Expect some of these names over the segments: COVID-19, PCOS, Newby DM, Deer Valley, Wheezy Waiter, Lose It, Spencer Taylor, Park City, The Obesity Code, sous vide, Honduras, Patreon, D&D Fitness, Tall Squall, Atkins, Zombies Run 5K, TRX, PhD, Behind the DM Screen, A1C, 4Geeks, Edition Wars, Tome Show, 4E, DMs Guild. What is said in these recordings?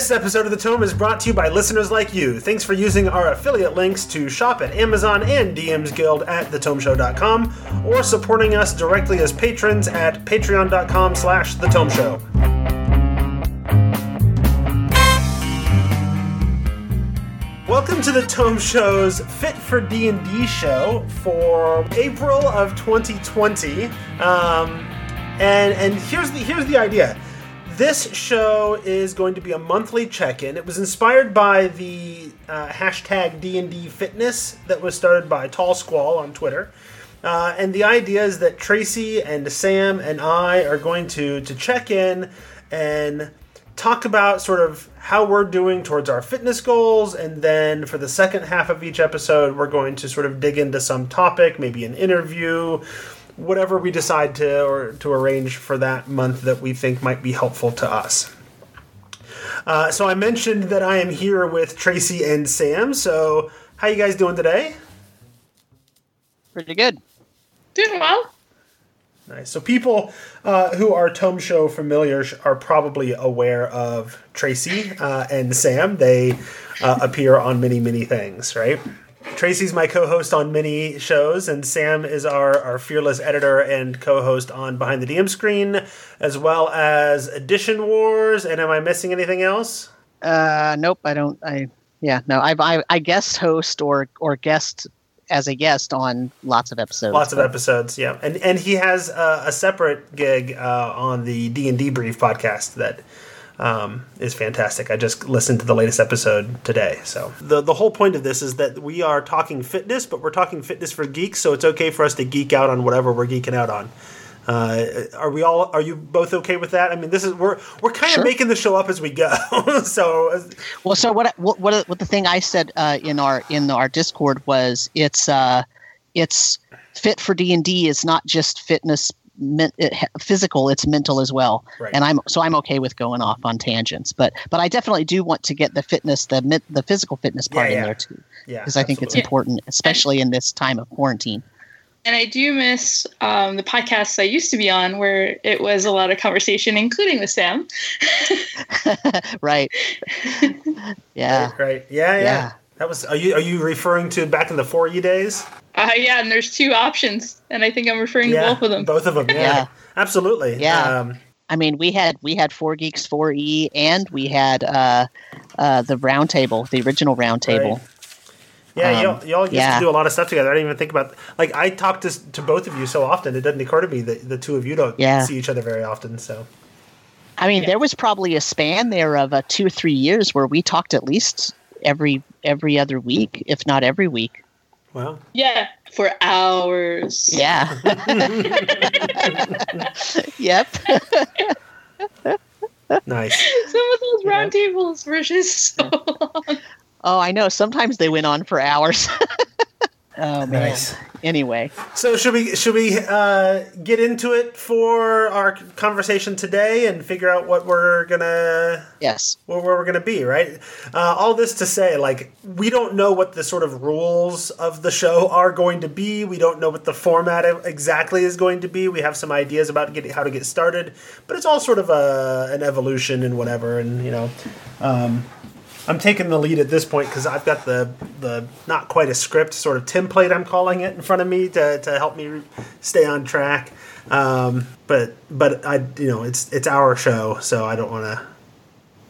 This episode of The Tome is brought to you by listeners like you. Thanks for using our affiliate links to shop at Amazon and DMs Guild at thetomeshow.com or supporting us directly as patrons at patreon.com/thetomeshow. Welcome to the Tome Show's Fit for D&D show for April of 2020, and here's the idea. This show is going to be a monthly check-in. It was inspired by the hashtag D&D Fitness that was started by Tall Squall on Twitter, and the idea is that Tracy and Sam and I are going to check in and talk about sort of how we're doing towards our fitness goals, and then for the second half of each episode, we're going to sort of dig into some topic, maybe an interview, whatever we decide to arrange for that month that we think might be helpful to us. So I mentioned that I am here with Tracy and Sam. So how you guys doing today? Pretty good. Doing well. Nice. So people who are Tome Show familiar are probably aware of Tracy and Sam. They appear on many, many things, right? Tracy's my co-host on many shows, and Sam is our fearless editor and co-host on Behind the DM Screen, as well as Edition Wars. And am I missing anything else? Nope, I don't. I guest host or guest as a guest on lots of episodes. Lots of episodes, yeah. And he has a separate gig on the D&D Brief podcast that is fantastic. I just listened to the latest episode today. So the whole point of this is that we are talking fitness, but we're talking fitness for geeks, so it's okay for us to geek out on whatever we're geeking out on. Are you both okay with that? I mean, we're kind of making the show up as we go. So what the thing I said, in our Discord was it's fit for D&D is not just fitness physical, it's mental as well. Right. And I'm okay with going off on tangents, but I definitely do want to get the fitness, the physical fitness part in there too. Yeah. Cause I think it's important, especially in this time of quarantine. And I do miss the podcasts I used to be on where it was a lot of conversation, including with Sam. Right. Yeah. Right. Yeah. That was. Are you referring to back in the 4E days? Yeah, and there's two options, and I think I'm referring to both of them. Both of them. Yeah. Absolutely. Yeah. I mean, we had 4Geeks, 4E, and we had the roundtable, the original roundtable. Right. Yeah, y'all used to do a lot of stuff together. I didn't even think about like I talk to both of you so often. It doesn't occur to me that the two of you don't see each other very often. So, I mean, there was probably a span there of 2 or 3 years where we talked at least every other week, if not every week. Wow. Yeah, for hours. Yeah. Yep. Nice. Some of those roundtables were just so long. Oh, I know. Sometimes they went on for hours. Oh, man. Nice. Anyway. So should we get into it for our conversation today and figure out what we're going to... Yes. Where we're going to be, right? All this to say, like, we don't know what the sort of rules of the show are going to be. We don't know what the format exactly is going to be. We have some ideas about how to get started. But it's all sort of an evolution and whatever. And, you know... I'm taking the lead at this point because I've got the not quite a script sort of template, I'm calling it, in front of me to help me stay on track. But I, you know, it's our show, so I don't want to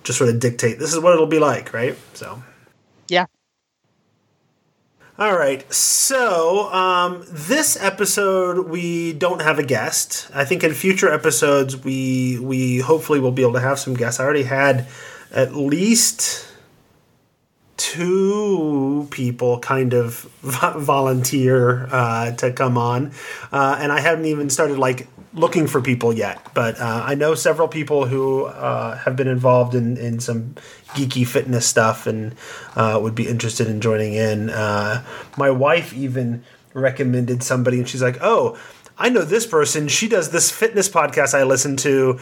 just sort of dictate. This is what it'll be like, right? So, yeah. All right. So this episode we don't have a guest. I think in future episodes we hopefully will be able to have some guests. I already had at least two people kind of volunteer to come on, and I haven't even started like looking for people yet, but I know several people who have been involved in some geeky fitness stuff and would be interested in joining in. My wife even recommended somebody, and she's like, oh, I know this person. She does this fitness podcast I listen to.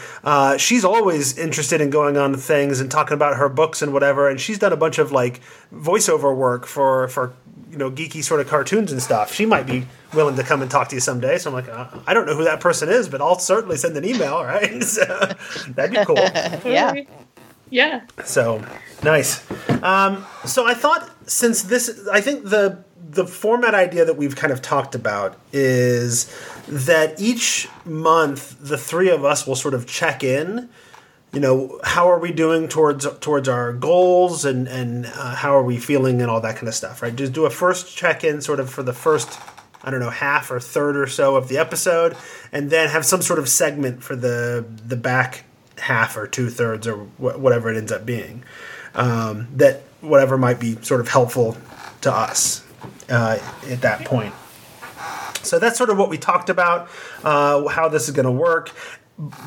She's always interested in going on things and talking about her books and whatever. And she's done a bunch of like voiceover work for you know geeky sort of cartoons and stuff. She might be willing to come and talk to you someday. So I'm like, I don't know who that person is, but I'll certainly send an email. Right? So, that'd be cool. Yeah. Yeah. So nice. So I thought since this, I think the format idea that we've kind of talked about is that each month the three of us will sort of check in. You know, how are we doing towards our goals and how are we feeling and all that kind of stuff, right? Just do a first check-in sort of for the first, I don't know, half or third or so of the episode, and then have some sort of segment for the back half or two-thirds or whatever it ends up being, that whatever might be sort of helpful to us at that point. So that's sort of what we talked about, how this is going to work.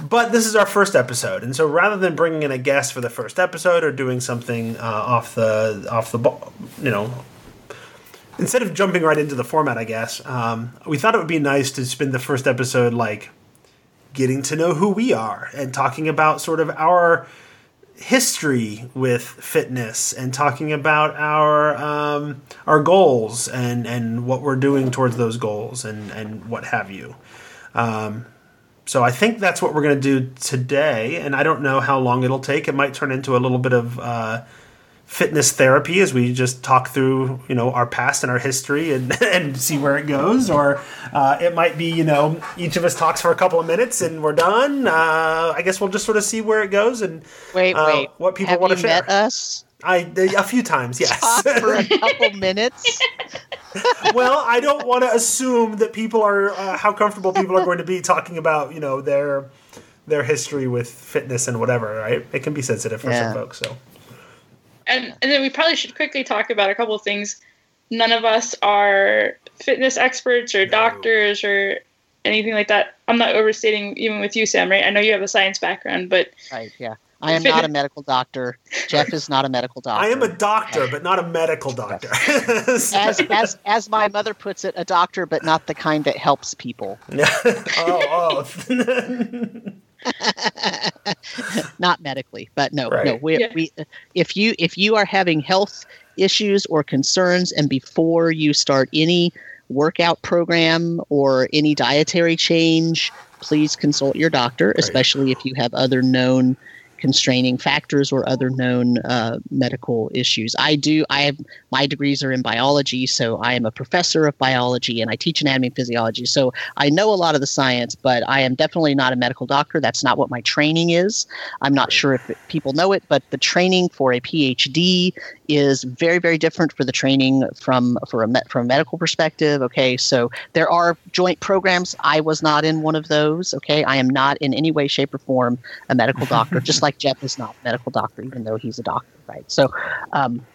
But this is our first episode, and so rather than bringing in a guest for the first episode or doing something off the ball, you know, instead of jumping right into the format, I guess we thought it would be nice to spend the first episode like getting to know who we are and talking about sort of our history with fitness and talking about our goals and what we're doing towards those goals and what have you. So I think that's what we're going to do today, and I don't know how long it'll take. It might turn into a little bit of fitness therapy as we just talk through, you know, our past and our history and see where it goes. Or it might be, you know, each of us talks for a couple of minutes and we're done. I guess we'll just sort of see where it goes and wait. What people want to share. Have you met us? A few times, yes. Talk for a couple minutes. Well, I don't want to assume that people are how comfortable people are going to be talking about, you know, their history with fitness and whatever, right? It can be sensitive for some folks. So, and then we probably should quickly talk about a couple of things. None of us are fitness experts or doctors or anything like that. I'm not overstating, even with you, Sam. Right? I know you have a science background, but right, yeah. I am not a medical doctor. Jeff is not a medical doctor. I am a doctor, but not a medical doctor. As my mother puts it, a doctor, but not the kind that helps people. Not medically, but no. If you are having health issues or concerns, and before you start any workout program or any dietary change, please consult your doctor, especially if you have other known constraining factors or other known medical issues. My degrees are in biology, so I am a professor of biology and I teach anatomy and physiology. So I know a lot of the science, but I am definitely not a medical doctor. That's not what my training is. I'm not sure if people know it, but the training for a PhD is very, very different for the training from a medical perspective. Okay, so there are joint programs. I was not in one of those. Okay, I am not in any way, shape, or form a medical doctor, just like Jeff is not a medical doctor, even though he's a doctor, right? So,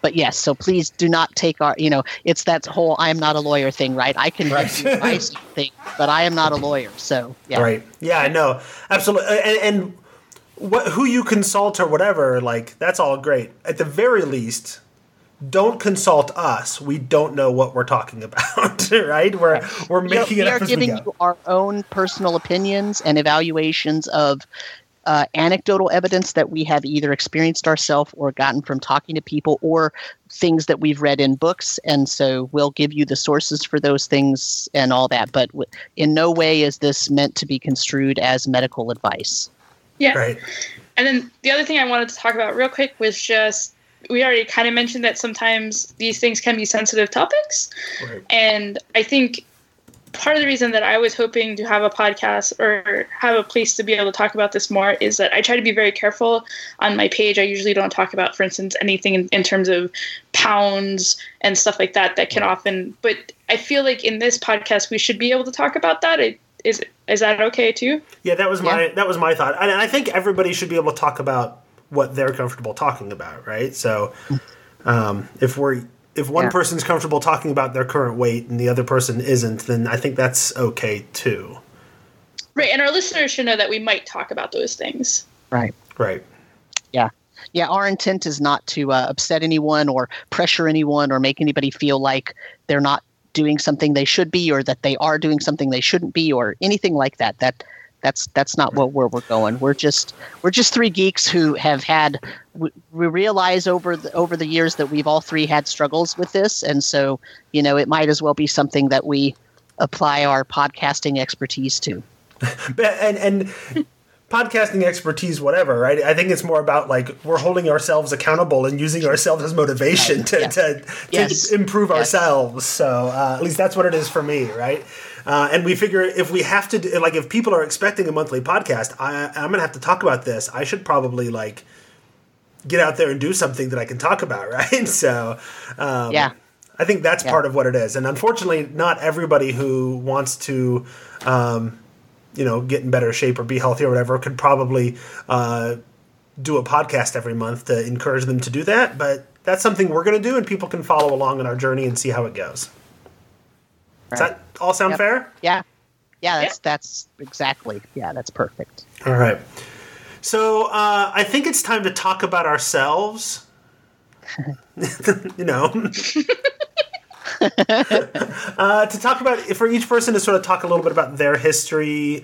but yes, so please do not take our, you know, it's that whole I'm not a lawyer thing, right? I can give you advice thing, but I am not a lawyer, so yeah. Right. Yeah, I know. Absolutely. And who you consult or whatever, like, that's all great. At the very least, don't consult us. We don't know what we're talking about, right? We're making it up as we go. We are giving you our own personal opinions and evaluations of anecdotal evidence that we have either experienced ourselves or gotten from talking to people or things that we've read in books. And so we'll give you the sources for those things and all that. But in no way is this meant to be construed as medical advice. Yeah. Right. And then the other thing I wanted to talk about real quick was just, we already kind of mentioned that sometimes these things can be sensitive topics. Right. And I think part of the reason that I was hoping to have a podcast or have a place to be able to talk about this more is that I try to be very careful on my page. I usually don't talk about, for instance, anything in terms of pounds and stuff like that that can often, but I feel like in this podcast, we should be able to talk about that. Is that okay too? Yeah, that was my thought. And I think everybody should be able to talk about what they're comfortable talking about. Right. So if one person's comfortable talking about their current weight and the other person isn't, then I think that's okay too. Right. And our listeners should know that we might talk about those things. Right. Right. Yeah. Yeah. Our intent is not to upset anyone or pressure anyone or make anybody feel like they're not doing something they should be or that they are doing something they shouldn't be or anything like that. That's not where we're going. We're just three geeks who have had. We realize over the years that we've all three had struggles with this, and so you know it might as well be something that we apply our podcasting expertise to. and podcasting expertise, whatever, right? I think it's more about, like, we're holding ourselves accountable and using ourselves as motivation to improve ourselves. So at least that's what it is for me, right? And we figure if we have to – like, if people are expecting a monthly podcast, I'm going to have to talk about this. I should probably, like, get out there and do something that I can talk about, right? So I think that's part of what it is. And unfortunately, not everybody who wants to get in better shape or be healthy or whatever could probably do a podcast every month to encourage them to do that. But that's something we're going to do, and people can follow along on our journey and see how it goes. Right. Does that all sound fair? Yeah. Yeah, that's exactly. Yeah, that's perfect. All right. So I think it's time to talk about ourselves. To talk about, for each person to sort of talk a little bit about their history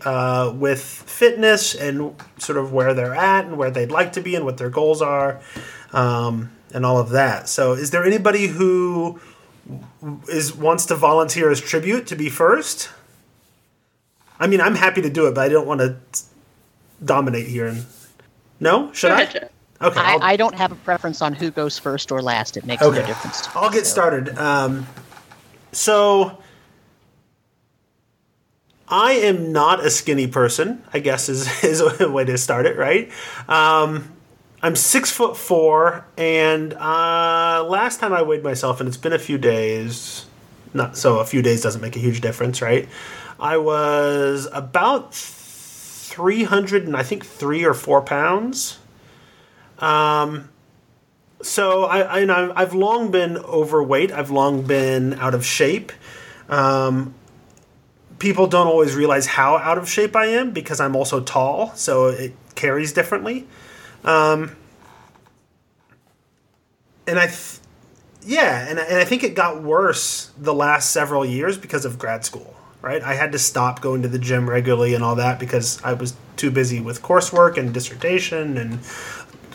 with fitness and sort of where they're at and where they'd like to be and what their goals are and all of that. So is there anybody who wants to volunteer as tribute to be first? I mean, I'm happy to do it, but I don't want to dominate here. No? Should I? Okay, I don't have a preference on who goes first or last. It makes no difference to me. I'll get started. So I am not a skinny person, I guess is a way to start it, right? I'm 6'4", and last time I weighed myself, and it's been a few days. Not so a few days doesn't make a huge difference, right? I was about 304 pounds. So I've long been overweight. I've long been out of shape. People don't always realize how out of shape I am because I'm also tall, so it carries differently. And I think it got worse the last several years because of grad school, right? I had to stop going to the gym regularly and all that because I was too busy with coursework and dissertation and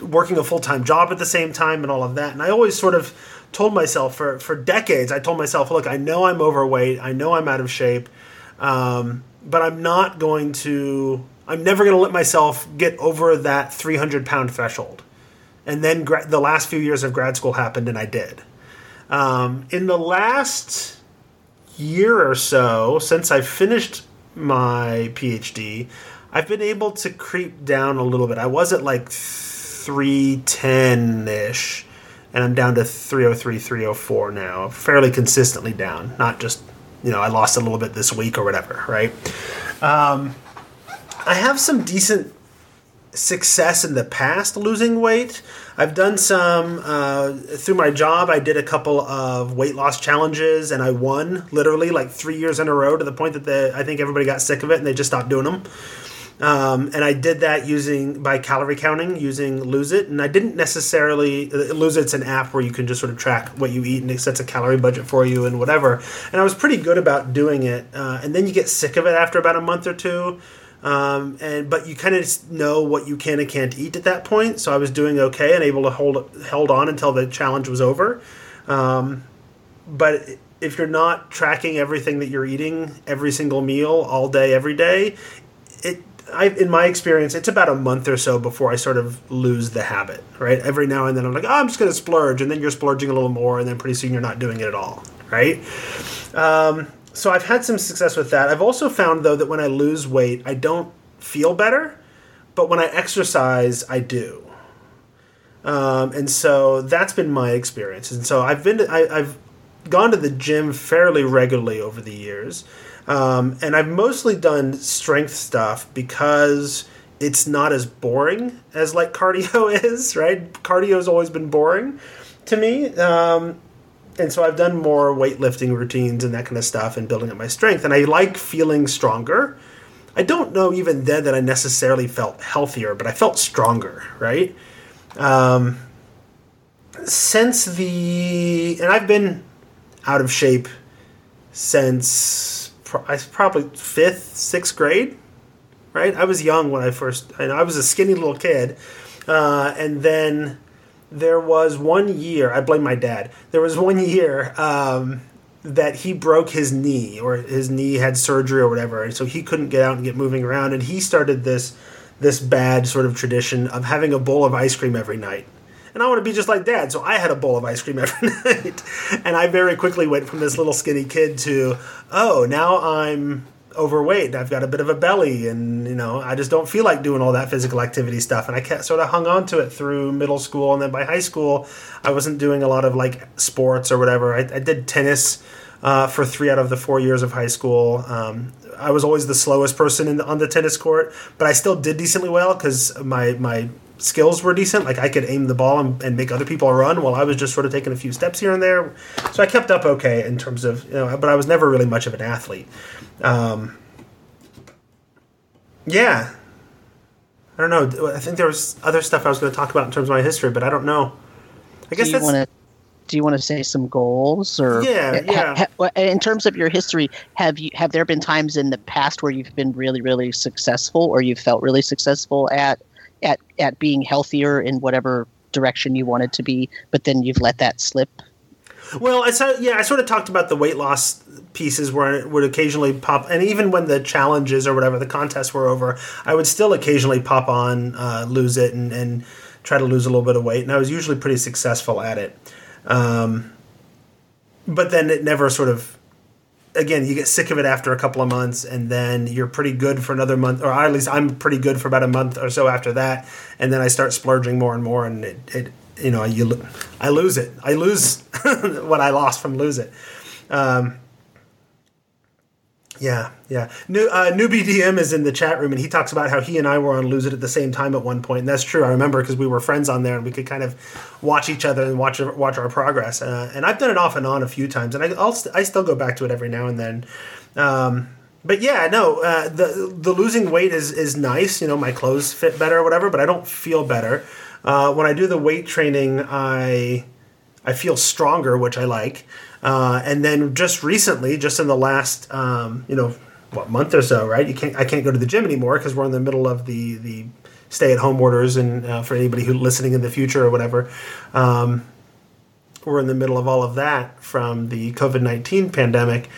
working a full-time job at the same time and all of that. And I always sort of told myself for decades, I told myself, look, I know I'm overweight. I know I'm out of shape. But I'm never going to let myself get over that 300-pound threshold. And then the last few years of grad school happened, and I did. In the last year or so, since I finished my PhD, I've been able to creep down a little bit. I was at like 310-ish, and I'm down to 303, 304 now, fairly consistently down, not just, I lost a little bit this week or whatever, right? I have some decent success in the past losing weight. I've done some, through my job, I did a couple of weight loss challenges, and I won literally like 3 years in a row to the point that I think everybody got sick of it and they just stopped doing them. And I did that by calorie counting using Lose It. And I didn't necessarily – Lose It's an app where you can just sort of track what you eat and it sets a calorie budget for you and whatever. And I was pretty good about doing it. And then you get sick of it after about a month or two. But you kind of know what you can and can't eat at that point. So I was doing okay and able to held on until the challenge was over. But if you're not tracking everything that you're eating, every single meal, all day, every day – in my experience, it's about a month or so before I sort of lose the habit, right? Every now and then I'm like, I'm just going to splurge. And then you're splurging a little more. And then pretty soon you're not doing it at all, right? So I've had some success with that. I've also found, though, that when I lose weight, I don't feel better. But when I exercise, I do. And so that's been my experience. And so I've gone to the gym fairly regularly over the years. And I've mostly done strength stuff because it's not as boring as like cardio is, right? Cardio's always been boring to me. And so I've done more weightlifting routines and that kind of stuff and building up my strength. And I like feeling stronger. I don't know even then that I necessarily felt healthier, but I felt stronger, right? And I've been out of shape since probably fifth, sixth grade, right? I was young when I first, and I was a skinny little kid. And then there was 1 year, I blame my dad. There was 1 year that he broke his knee, or his knee had surgery or whatever. And so he couldn't get out and get moving around. And he started this this bad sort of tradition of having a bowl of ice cream every night. And I want to be just like Dad, so I had a bowl of ice cream every night. And I very quickly went from this little skinny kid to, oh, now I'm overweight. I've got a bit of a belly, and, you know, I just don't feel like doing all that physical activity stuff. And I sort of hung on to it through middle school, and then by high school, I wasn't doing a lot of, like, sports or whatever. I did tennis for 3 out of the 4 years of high school. I was always the slowest person on the tennis court, but I still did decently well because my skills were decent. Like, I could aim the ball and make other people run while I was just sort of taking a few steps here and there. So I kept up okay in terms of, you know, but I was never really much of an athlete. Yeah. I don't know. I think there was other stuff I was going to talk about in terms of my history, but I don't know. I guess that's... Do you want to say some goals, or in terms of your history, have there been times in the past where you've been really, really successful, or you felt really successful at being healthier in whatever direction you wanted to be, but then you've let that slip? Well, I sort of talked about the weight loss pieces where it would occasionally pop, and even when the challenges or whatever the contests were over, I would still occasionally pop on Lose It and try to lose a little bit of weight, and I was usually pretty successful at it. But then it never sort of, again, you get sick of it after a couple of months, and then you're pretty good for another month, or at least I'm pretty good for about a month or so after that. And then I start splurging more and more, and I lose it. I lose what I lost from Lose It. Yeah. Newby DM is in the chat room, and he talks about how he and I were on Lose It at the same time at one point. And that's true. I remember because we were friends on there, and we could kind of watch each other and watch our progress. And I've done it off and on a few times, and I still go back to it every now and then. But yeah, no, the losing weight is nice. You know, my clothes fit better or whatever, but I don't feel better. When I do the weight training, I feel stronger, which I like. And then just recently, just in the last, month or so, right? I can't go to the gym anymore because we're in the middle of the stay-at-home orders. And for anybody who's listening in the future or whatever, we're in the middle of all of that from the COVID-19 pandemic.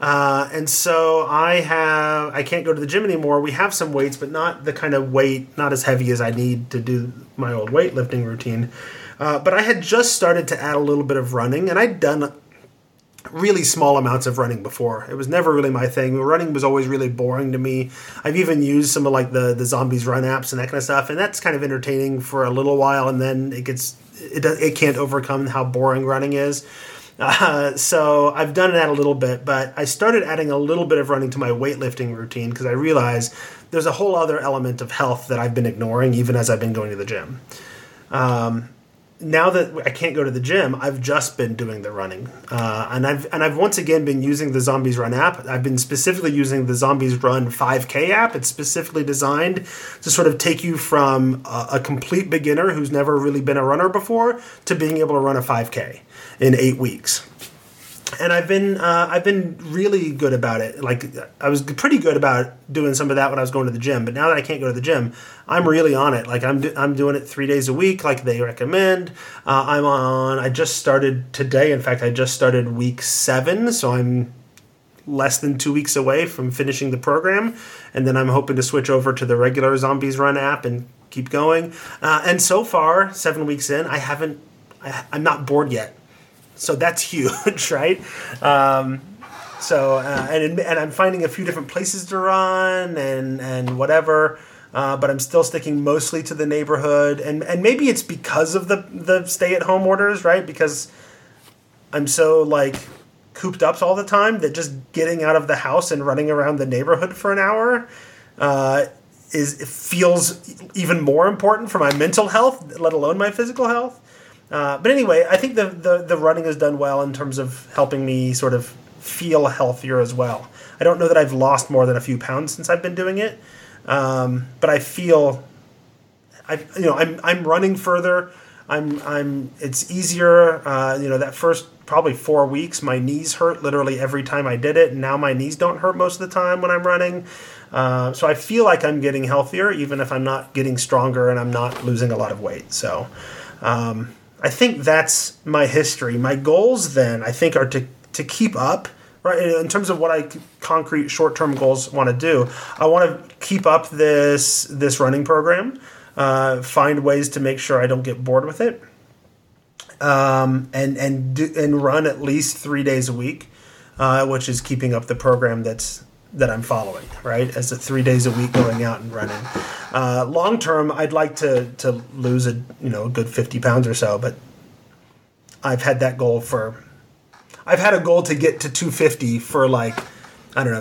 And so I can't go to the gym anymore. We have some weights, but not the kind of weight, not as heavy as I need to do my old weightlifting routine. But I had just started to add a little bit of running, and I'd done really small amounts of running before. It was never really my thing. Running was always really boring to me. I've even used some of like the Zombies Run apps and that kind of stuff, and that's kind of entertaining for a little while, and then it can't overcome how boring running is. So I've done that a little bit, but I started adding a little bit of running to my weightlifting routine because I realized there's a whole other element of health that I've been ignoring even as I've been going to the gym. Now that I can't go to the gym, I've just been doing the running, and I've once again been using the Zombies Run app. I've been specifically using the Zombies Run 5K app. It's specifically designed to sort of take you from a complete beginner who's never really been a runner before to being able to run a 5K in 8 weeks. And I've been really good about it. Like, I was pretty good about doing some of that when I was going to the gym, but now that I can't go to the gym, I'm really on it. Like, I'm doing it 3 days a week, like they recommend. I just started today. In fact, I just started week 7, so I'm less than 2 weeks away from finishing the program, and then I'm hoping to switch over to the regular Zombies Run app and keep going. And so far, 7 weeks in, I'm not bored yet. So that's huge, right? And I'm finding a few different places to run and whatever, but I'm still sticking mostly to the neighborhood. And maybe it's because of the stay-at-home orders, right? Because I'm so, cooped up all the time that just getting out of the house and running around the neighborhood for an hour it feels even more important for my mental health, let alone my physical health. But anyway, I think the running has done well in terms of helping me sort of feel healthier as well. I don't know that I've lost more than a few pounds since I've been doing it, but I feel, I'm running further. It's easier. That first probably 4 weeks, my knees hurt literally every time I did it, and now my knees don't hurt most of the time when I'm running. So I feel like I'm getting healthier, even if I'm not getting stronger and I'm not losing a lot of weight. So. I think that's my history. My goals then, I think, are to keep up right? In terms of what I concrete short-term goals want to do, I want to keep up this running program, find ways to make sure I don't get bored with it, and run at least 3 days a week, which is keeping up the program that I'm following, right? As the 3 days a week going out and running. Long term, I'd like to lose a good 50 pounds or so, but I've had a goal to get to 250 for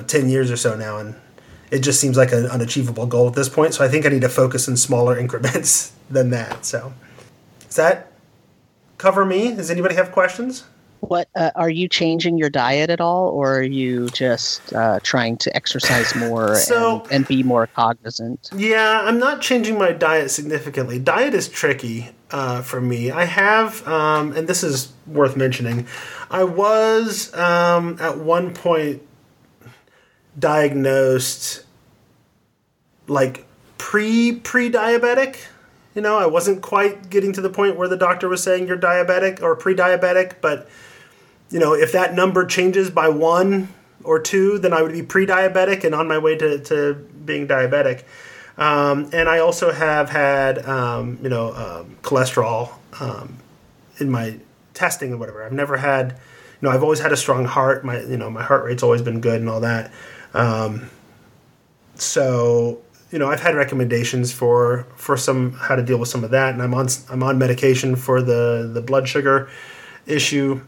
10 years or so now, and it just seems like an unachievable goal at this point. So I think I need to focus in smaller increments than that. So does that cover me? Does anybody have questions? What are you changing your diet at all, or are you just trying to exercise more and be more cognizant? Yeah, I'm not changing my diet significantly. Diet is tricky for me. I have, and this is worth mentioning, I was at one point diagnosed like pre-diabetic. You know, I wasn't quite getting to the point where the doctor was saying you're diabetic or pre-diabetic, but you know, if that number changes by 1 or 2, then I would be pre-diabetic and on my way to being diabetic. And I also have had, cholesterol in my testing or whatever. I've never had, I've always had a strong heart. My, my heart rate's always been good and all that. I've had recommendations for some how to deal with some of that, and I'm on medication for the blood sugar issue.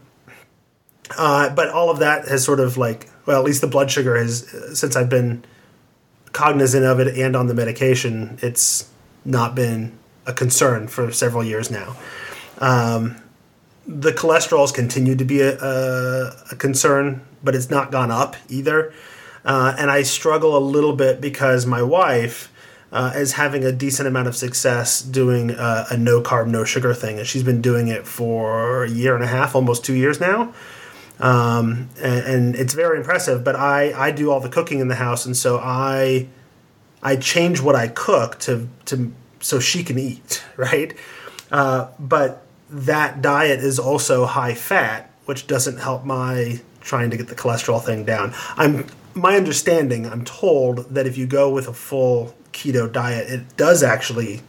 But all of that has sort of at least the blood sugar has, since I've been cognizant of it and on the medication, it's not been a concern for several years now. The cholesterol's continued to be a concern, but it's not gone up either. And I struggle a little bit because my wife is having a decent amount of success doing a no-carb, no-sugar thing. And she's been doing it for 1.5 years, almost 2 years now. And it's very impressive. But I do all the cooking in the house, and so I change what I cook to so she can eat, right? But that diet is also high fat, which doesn't help my trying to get the cholesterol thing down. My understanding, I'm told, that if you go with a full keto diet, it does actually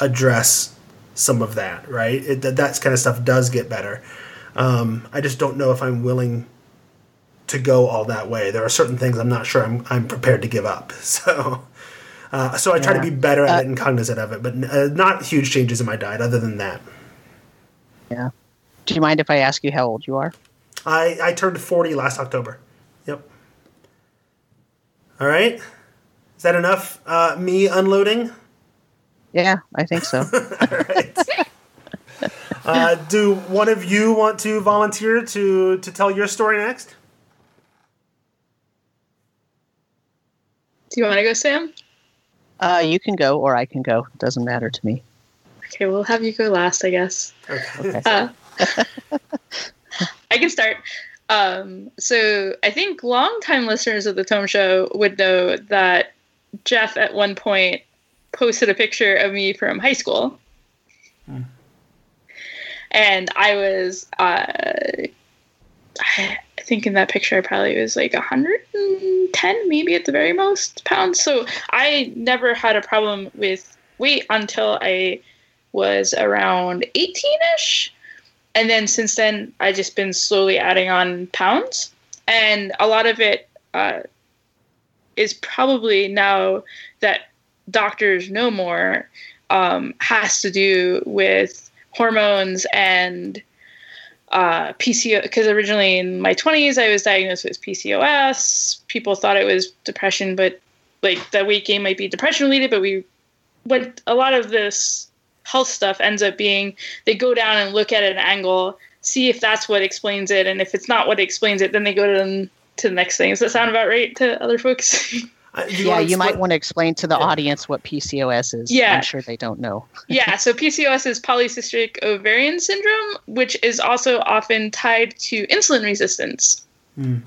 address some of that, right? That kind of stuff does get better. I just don't know if I'm willing to go all that way. There are certain things I'm not sure I'm prepared to give up. So I try to be better at it and cognizant of it, but not huge changes in my diet other than that. Yeah. Do you mind if I ask you how old you are? I turned 40 last October. Yep. All right. Is that enough me unloading? Yeah, I think so. All right. Do one of you want to volunteer to tell your story next? Do you want to go, Sam? You can go or I can go. It doesn't matter to me. Okay, we'll have you go last, I guess. Okay. I can start. So I think longtime listeners of the Tome Show would know that Jeff at one point posted a picture of me from high school. Mm. And I was, I think in that picture, I probably was 110, maybe at the very most, pounds. So I never had a problem with weight until I was around 18-ish. And then since then, I've just been slowly adding on pounds. And a lot of it is probably, now that doctors know more, has to do with hormones and PCOS. Because originally in my 20s, I was diagnosed with PCOS. People thought it was depression, but the weight gain might be depression-related. But a lot of this health stuff ends up being they go down and look at an angle, see if that's what explains it, and if it's not what explains it, then they go to the next thing. Does that sound about right to other folks? Yeah, you might want to explain to the audience what PCOS is. Yeah. I'm sure they don't know. Yeah, so PCOS is polycystic ovarian syndrome, which is also often tied to insulin resistance and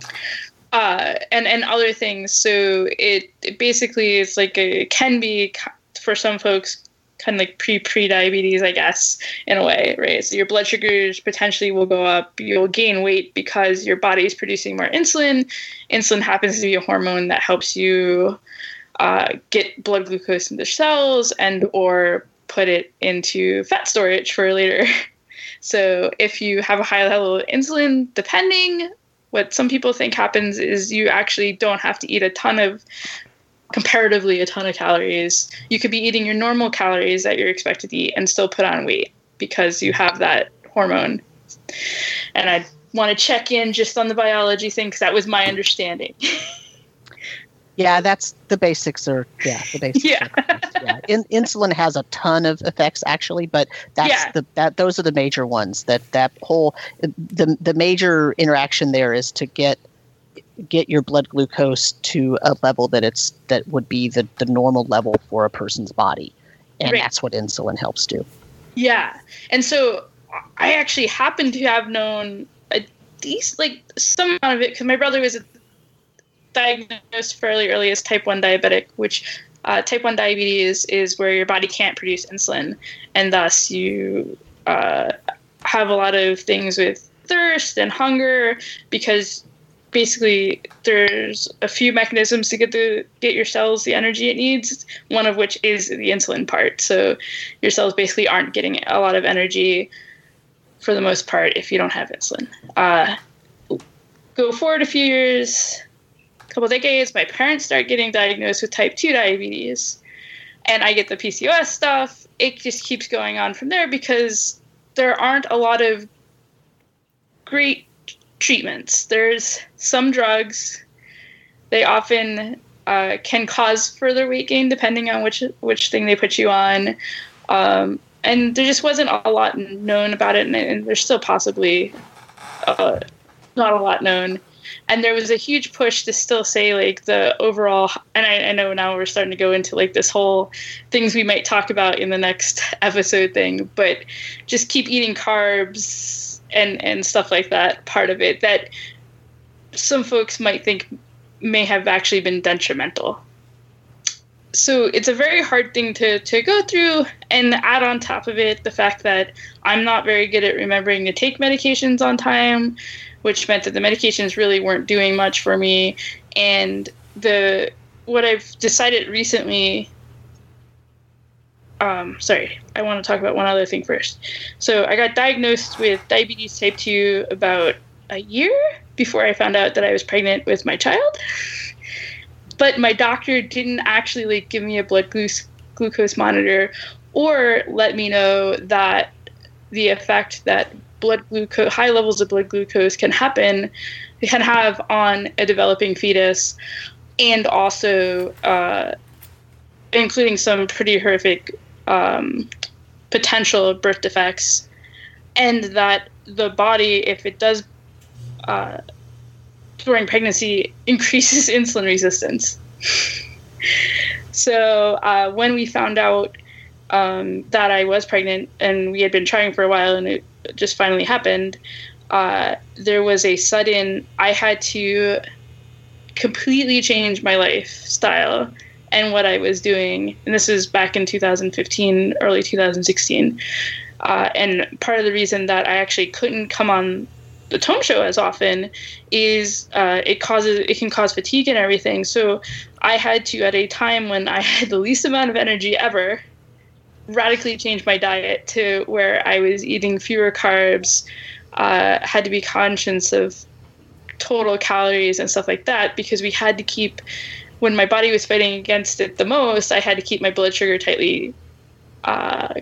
other things. So it basically is can be, for some folks, kind of like pre-diabetes, I guess, in a way, right? So your blood sugars potentially will go up. You'll gain weight because your body is producing more insulin. Insulin happens to be a hormone that helps you get blood glucose into cells and or put it into fat storage for later. So if you have a high level of insulin, depending, what some people think happens is you actually don't have to eat a ton of comparatively a ton of calories. You could be eating your normal calories that you're expected to eat and still put on weight because you have that hormone. And I want to check in just on the biology thing because that was my understanding. Yeah, that's the basics are, yeah, the basics. Yeah. Yeah. Insulin has a ton of effects actually, but that's those are the major ones that whole, the major interaction there is to get your blood glucose to a level that would be the normal level for a person's body. And right. That's what insulin helps do. Yeah. And so I actually happen to have known a decent, like some amount of it, because my brother was diagnosed fairly early as type 1 diabetic, which type 1 diabetes is where your body can't produce insulin, and thus you have a lot of things with thirst and hunger, because basically there's a few mechanisms to get your cells the energy it needs, one of which is the insulin part. So your cells basically aren't getting a lot of energy for the most part if you don't have insulin. Go forward a few years, couple decades, my parents start getting diagnosed with type 2 diabetes, and I get the PCOS stuff. It just keeps going on from there because there aren't a lot of great treatments. There's some drugs. They often can cause further weight gain depending on which thing they put you on. And there just wasn't a lot known about it, and there's still possibly not a lot known. And there was a huge push to still say, like, the overall, and I know now we're starting to go into, like, this whole things we might talk about in the next episode thing, but just keep eating carbs and stuff like that, part of it, that some folks might think may have actually been detrimental. So it's a very hard thing to go through, and add on top of it the fact that I'm not very good at remembering to take medications on time, which meant that the medications really weren't doing much for me. And what I've decided recently, I want to talk about one other thing first. So I got diagnosed with diabetes type 2 about a year before I found out that I was pregnant with my child. But my doctor didn't actually, like, give me a blood glucose monitor or let me know that the effect that high levels of blood glucose can have on a developing fetus, and also including some pretty horrific potential birth defects, and that the body, if it does during pregnancy, increases insulin resistance. So when we found out that I was pregnant, and we had been trying for a while, and it just finally happened, there was a sudden, I had to completely change my lifestyle and what I was doing. And this was back in 2015, early 2016. And part of the reason that I actually couldn't come on the Tome Show as often is it can cause fatigue and everything. So I had to, at a time when I had the least amount of energy ever, radically changed my diet to where I was eating fewer carbs, had to be conscious of total calories and stuff like that, because we had to keep, when my body was fighting against it the most, I had to keep my blood sugar tightly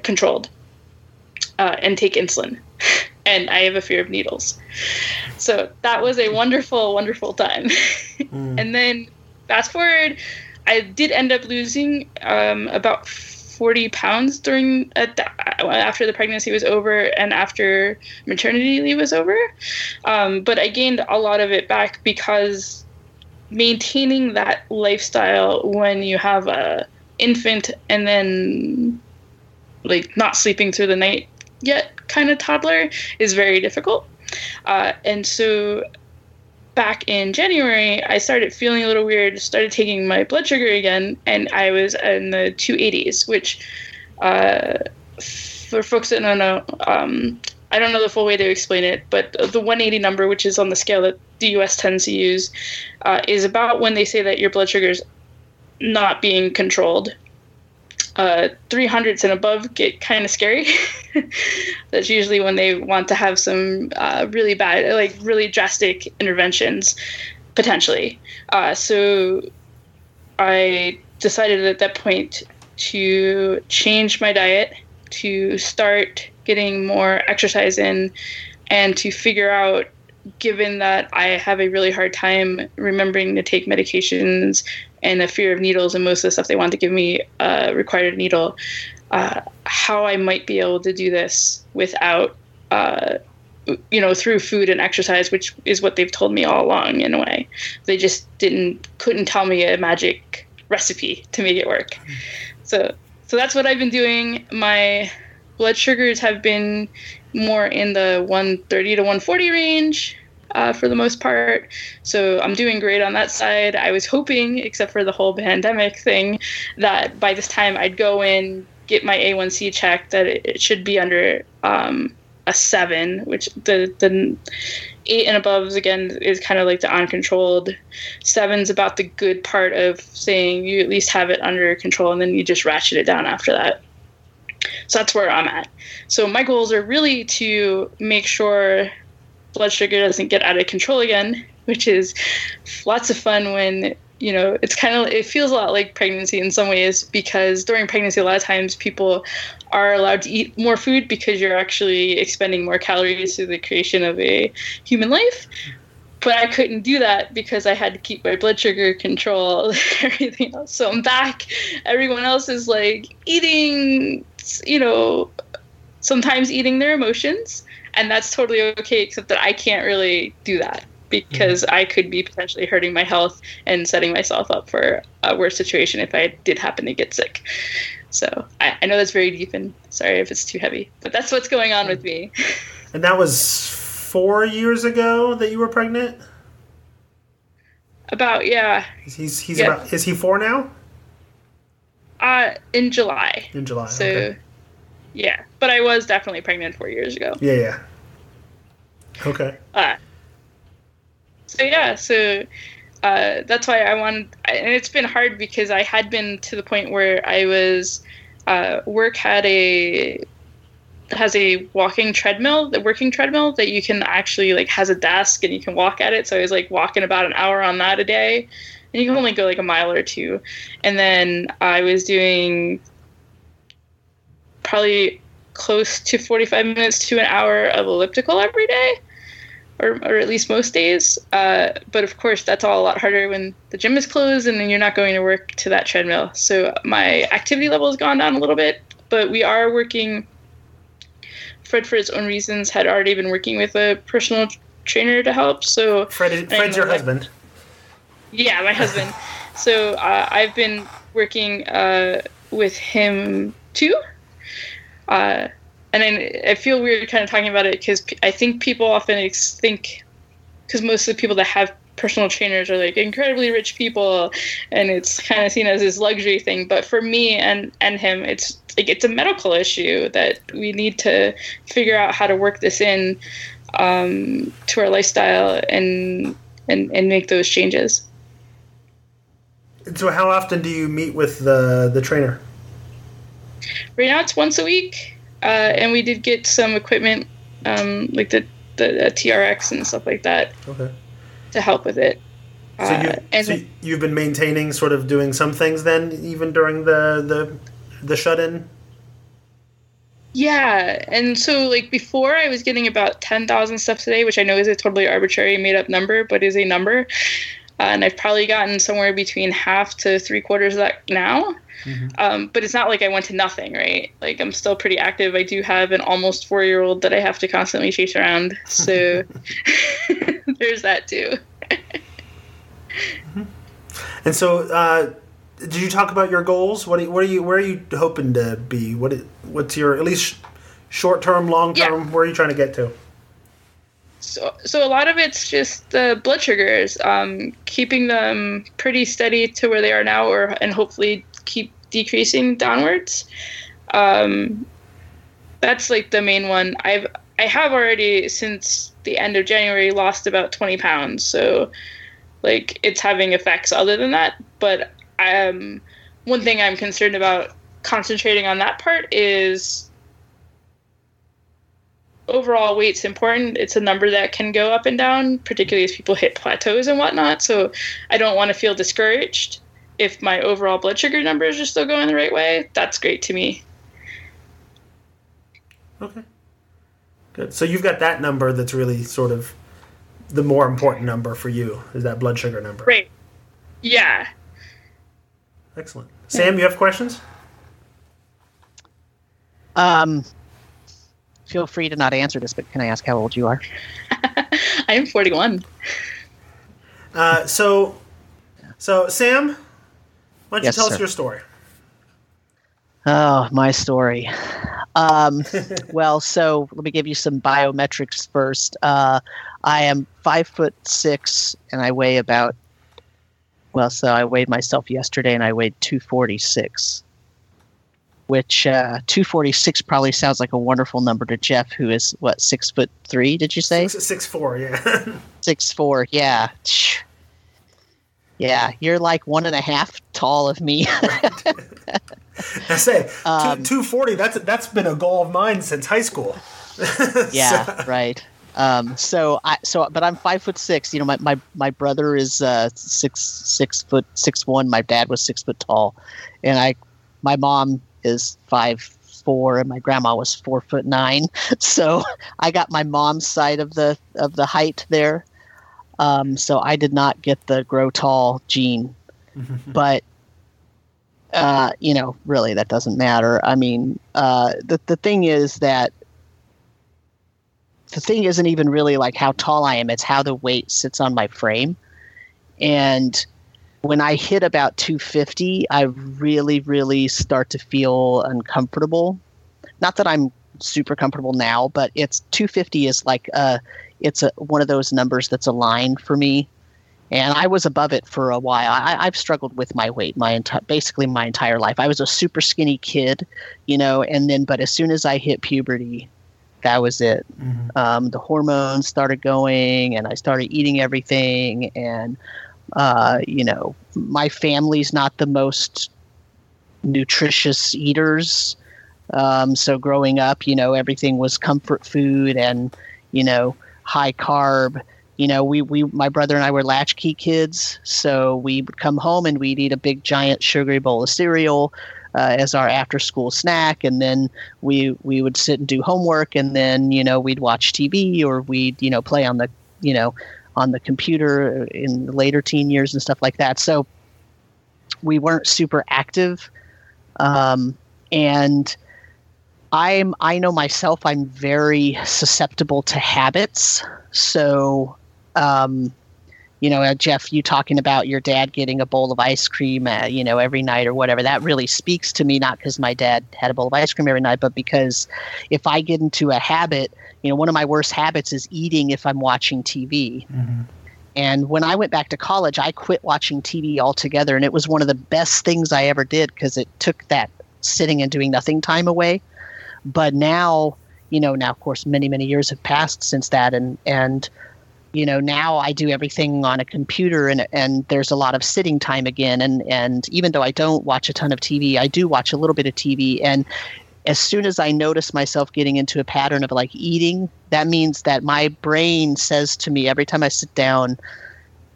controlled and take insulin. And I have a fear of needles. So that was a wonderful, wonderful time. And then fast forward, I did end up losing about 40 pounds after the pregnancy was over and after maternity leave was over. But I gained a lot of it back because maintaining that lifestyle when you have a infant and then, like, not sleeping through the night yet kind of toddler is very difficult. And so back in January, I started feeling a little weird, started taking my blood sugar again, and I was in the 280s, which for folks that don't know, I don't know the full way to explain it, but the 180 number, which is on the scale that the U.S. tends to use, is about when they say that your blood sugar's not being controlled. 300s and above get kind of scary. That's usually when they want to have some really bad, like really drastic interventions, potentially. So I decided at that point to change my diet, to start getting more exercise in, and to figure out, given that I have a really hard time remembering to take medications and a fear of needles and most of the stuff they want to give me required a needle, how I might be able to do this without, through food and exercise, which is what they've told me all along in a way. They just couldn't tell me a magic recipe to make it work. So that's what I've been doing. My blood sugars have been more in the 130 to 140 range for the most part. So I'm doing great on that side. I was hoping, except for the whole pandemic thing, that by this time I'd go in, get my A1C checked, that it should be under a 7, which the 8 and above, again, is kind of like the uncontrolled. 7's about the good part of saying you at least have it under control, and then you just ratchet it down after that. So that's where I'm at. So my goals are really to make sure blood sugar doesn't get out of control again, which is lots of fun when, it feels a lot like pregnancy in some ways, because during pregnancy, a lot of times people are allowed to eat more food because you're actually expending more calories through the creation of a human life. But I couldn't do that because I had to keep my blood sugar control, everything else. So I'm back. Everyone else is like eating, sometimes eating their emotions. And that's totally okay, except that I can't really do that because I could be potentially hurting my health and setting myself up for a worse situation if I did happen to get sick. So I know that's very deep, and sorry if it's too heavy, but that's what's going on with me. And that was 4 years ago that you were pregnant? About, yeah. He's yeah. About, is he 4 now? In July. In July. So, okay. Yeah, but I was definitely pregnant 4 years ago. Yeah. Okay. So that's why I wanted, and it's been hard because I had been to the point where I was work had has a walking treadmill, the working treadmill that you can actually has a desk and you can walk at it. So I was walking about an hour on that a day, and you can only go a mile or two. And then I was doing probably close to 45 minutes to an hour of elliptical every day, or at least most days. But of course that's all a lot harder when the gym is closed and then you're not going to work to that treadmill. So my activity level has gone down a little bit, but we are working. Fred, for his own reasons, had already been working with a personal trainer to help. So Fred's your husband. Yeah, my husband. So I've been working with him too. And I feel weird kind of talking about it because I think people often think, because most of the people that have personal trainers are incredibly rich people, and it's kind of seen as this luxury thing. But for me and him, it's it's a medical issue that we need to figure out how to work this in to our lifestyle and make those changes. So how often do you meet with the trainer? Right now it's once a week. And we did get some equipment like the TRX and stuff like that. Okay. To help with it. So you've been maintaining, sort of doing some things then, even during the shut-in? Yeah, and so before I was getting about 10,000 steps a day, which I know is a totally arbitrary made-up number, but is a number. And I've probably gotten somewhere between half to three-quarters of that now. Mm-hmm. But it's not I went to nothing, right? I'm still pretty active. I do have an almost 4-year-old that I have to constantly chase around. So there's that too. Mm-hmm. And so did you talk about your goals? Where are you hoping to be? What's your, at least short-term, long-term, yeah. Where are you trying to get to? So a lot of it's just the blood sugars, keeping them pretty steady to where they are now, and hopefully keep decreasing downwards. That's like the main one. I have already, since the end of January, lost about 20 pounds. So like it's having effects other than that. But one thing I'm concerned about concentrating on that part is overall weight's important. It's a number that can go up and down, particularly as people hit plateaus and whatnot. So I don't want to feel discouraged if my overall blood sugar numbers are still going the right way. That's great to me. Okay. Good. So you've got that number that's really sort of the more important number for you, is that blood sugar number. Right. Yeah. Excellent. Sam, you have questions? Feel free to not answer this, but can I ask how old you are? I am 41. So Sam, why don't you tell us your story? Oh, my story. Well, so let me give you some biometrics first. I am 5'6" and I weigh about, well, so I weighed myself yesterday and I weighed 246, which 246 probably sounds like a wonderful number to Jeff, who is what, 6'3", did you say? 6'4", yeah. 6'4", yeah. Yeah, you're like 1.5 tall of me. I say 240. That's been a goal of mine since high school. Yeah, so. Right. But I'm 5'6". You know, my brother is 6 foot 6'1". My dad was 6 foot tall, and my mom is 5'4", and my grandma was 4'9". So I got my mom's side of the height there. So I did not get the grow tall gene, but. You know, really, that doesn't matter. I mean, the thing is that the thing isn't even really like how tall I am. It's how the weight sits on my frame. And when I hit about 250, I really, really start to feel uncomfortable. Not that I'm super comfortable now, but it's 250 is like one of those numbers that's a line for me. And I was above it for a while. I've struggled with my weight basically my entire life. I was a super skinny kid, you know, but as soon as I hit puberty, that was it. Mm-hmm. The hormones started going and I started eating everything. And, you know, my family's not the most nutritious eaters. So growing up, you know, everything was comfort food and, you know, high carb. You know, my brother and I were latchkey kids, so we would come home and we'd eat a big, giant, sugary bowl of cereal as our after-school snack, and then we would sit and do homework, and then, you know, we'd watch TV or we'd, you know, play on the computer in the later teen years and stuff like that. So we weren't super active, and I know myself, I'm very susceptible to habits, so. You know, Jeff, you talking about your dad getting a bowl of ice cream, you know, every night or whatever, that really speaks to me, not because my dad had a bowl of ice cream every night, but because if I get into a habit, you know, one of my worst habits is eating if I'm watching TV. Mm-hmm. And when I went back to college, I quit watching TV altogether. And it was one of the best things I ever did because it took that sitting and doing nothing time away. But now, you know, of course, many, many years have passed since that. And you know, now I do everything on a computer and there's a lot of sitting time again. And even though I don't watch a ton of TV, I do watch a little bit of TV. And as soon as I notice myself getting into a pattern of like eating, that means that my brain says to me every time I sit down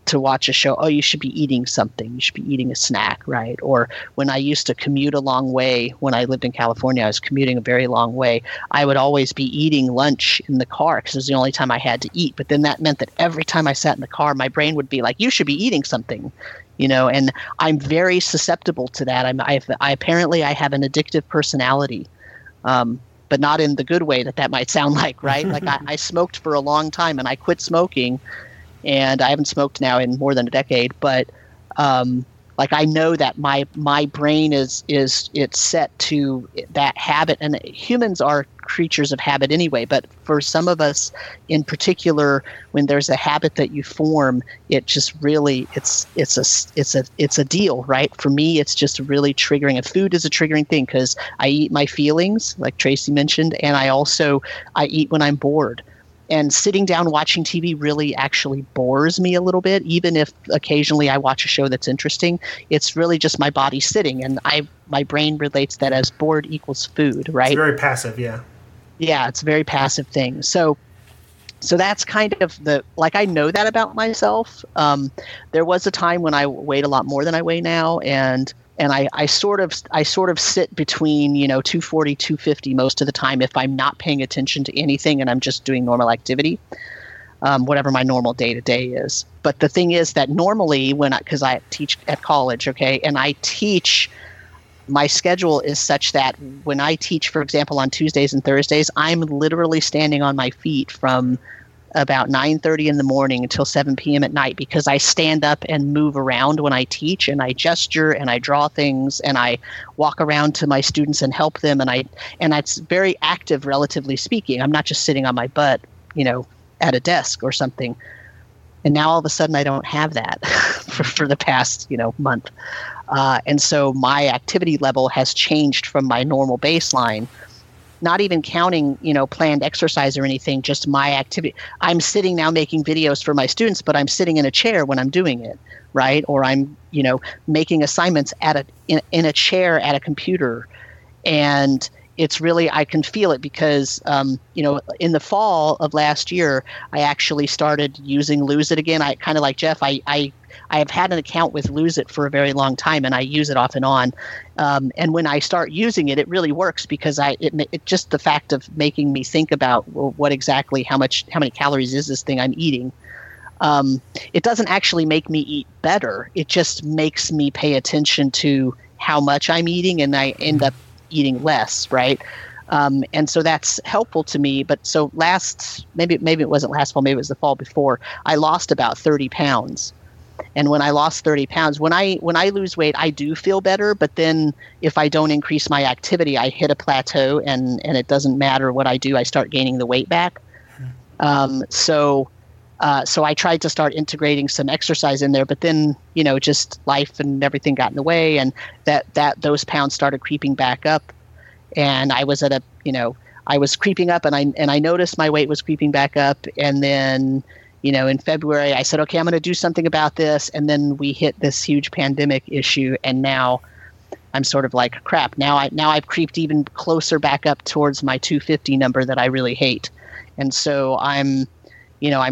to watch a show, oh, you should be eating something. You should be eating a snack, right? Or when I used to commute a long way, when I lived in California, I was commuting a very long way. I would always be eating lunch in the car because it was the only time I had to eat. But then that meant that every time I sat in the car, my brain would be like, you should be eating something, you know, and I'm very susceptible to that. Apparently I have an addictive personality, but not in the good way that might sound like, right? Like I smoked for a long time and I quit smoking. And I haven't smoked now in more than a decade, but Like, I know that my brain it's set to that habit, and humans are creatures of habit anyway, but for some of us in particular, when there's a habit that you form, it just really it's a deal, right? For me, it's just really triggering, and food is a triggering thing because I eat my feelings, like Tracy mentioned, and I eat when I'm bored. And sitting down watching TV really actually bores me a little bit, even if occasionally I watch a show that's interesting. It's really just my body sitting, and my brain relates that as bored equals food, right? It's very passive, yeah. Yeah, it's a very passive thing. So that's kind of I know that about myself. There was a time when I weighed a lot more than I weigh now, and I sort of sit between, 240, 250 most of the time if I'm not paying attention to anything and I'm just doing normal activity, whatever my normal day-to-day is. But the thing is that normally because I teach at college, okay, and I teach, my schedule is such that when I teach, for example, on Tuesdays and Thursdays, I'm literally standing on my feet from about 9:30 in the morning until 7 p.m. at night, because I stand up and move around when I teach, and I gesture and I draw things and I walk around to my students and help them, and that's very active, relatively speaking. I'm not just sitting on my butt, at a desk or something. And now all of a sudden I don't have that for the past, month. And so my activity level has changed from my normal baseline. Not even counting, planned exercise or anything, just my activity. I'm sitting now making videos for my students, but I'm sitting in a chair when I'm doing it, right? Or I'm, making assignments in a chair at a computer. And it's really, I can feel it because, in the fall of last year, I actually started using Lose It again. I kind of like Jeff, I have had an account with Lose It for a very long time, and I use it off and on. And when I start using it, it really works because it just the fact of making me think about how many calories is this thing I'm eating. It doesn't actually make me eat better. It just makes me pay attention to how much I'm eating, and I end up eating less, right? And so that's helpful to me. But so maybe it wasn't last fall, maybe it was the fall before, I lost about 30 pounds. And when I lost 30 pounds, when I lose weight, I do feel better. But then if I don't increase my activity, I hit a plateau, and it doesn't matter what I do. I start gaining the weight back. So I tried to start integrating some exercise in there, but then, just life and everything got in the way, and those pounds started creeping back up. And I was I was creeping up, and I noticed my weight was creeping back up. And then, in February, I said, okay, I'm going to do something about this. And then we hit this huge pandemic issue. And now I'm sort of like, crap, now I've creeped even closer back up towards my 250 number that I really hate. And so I'm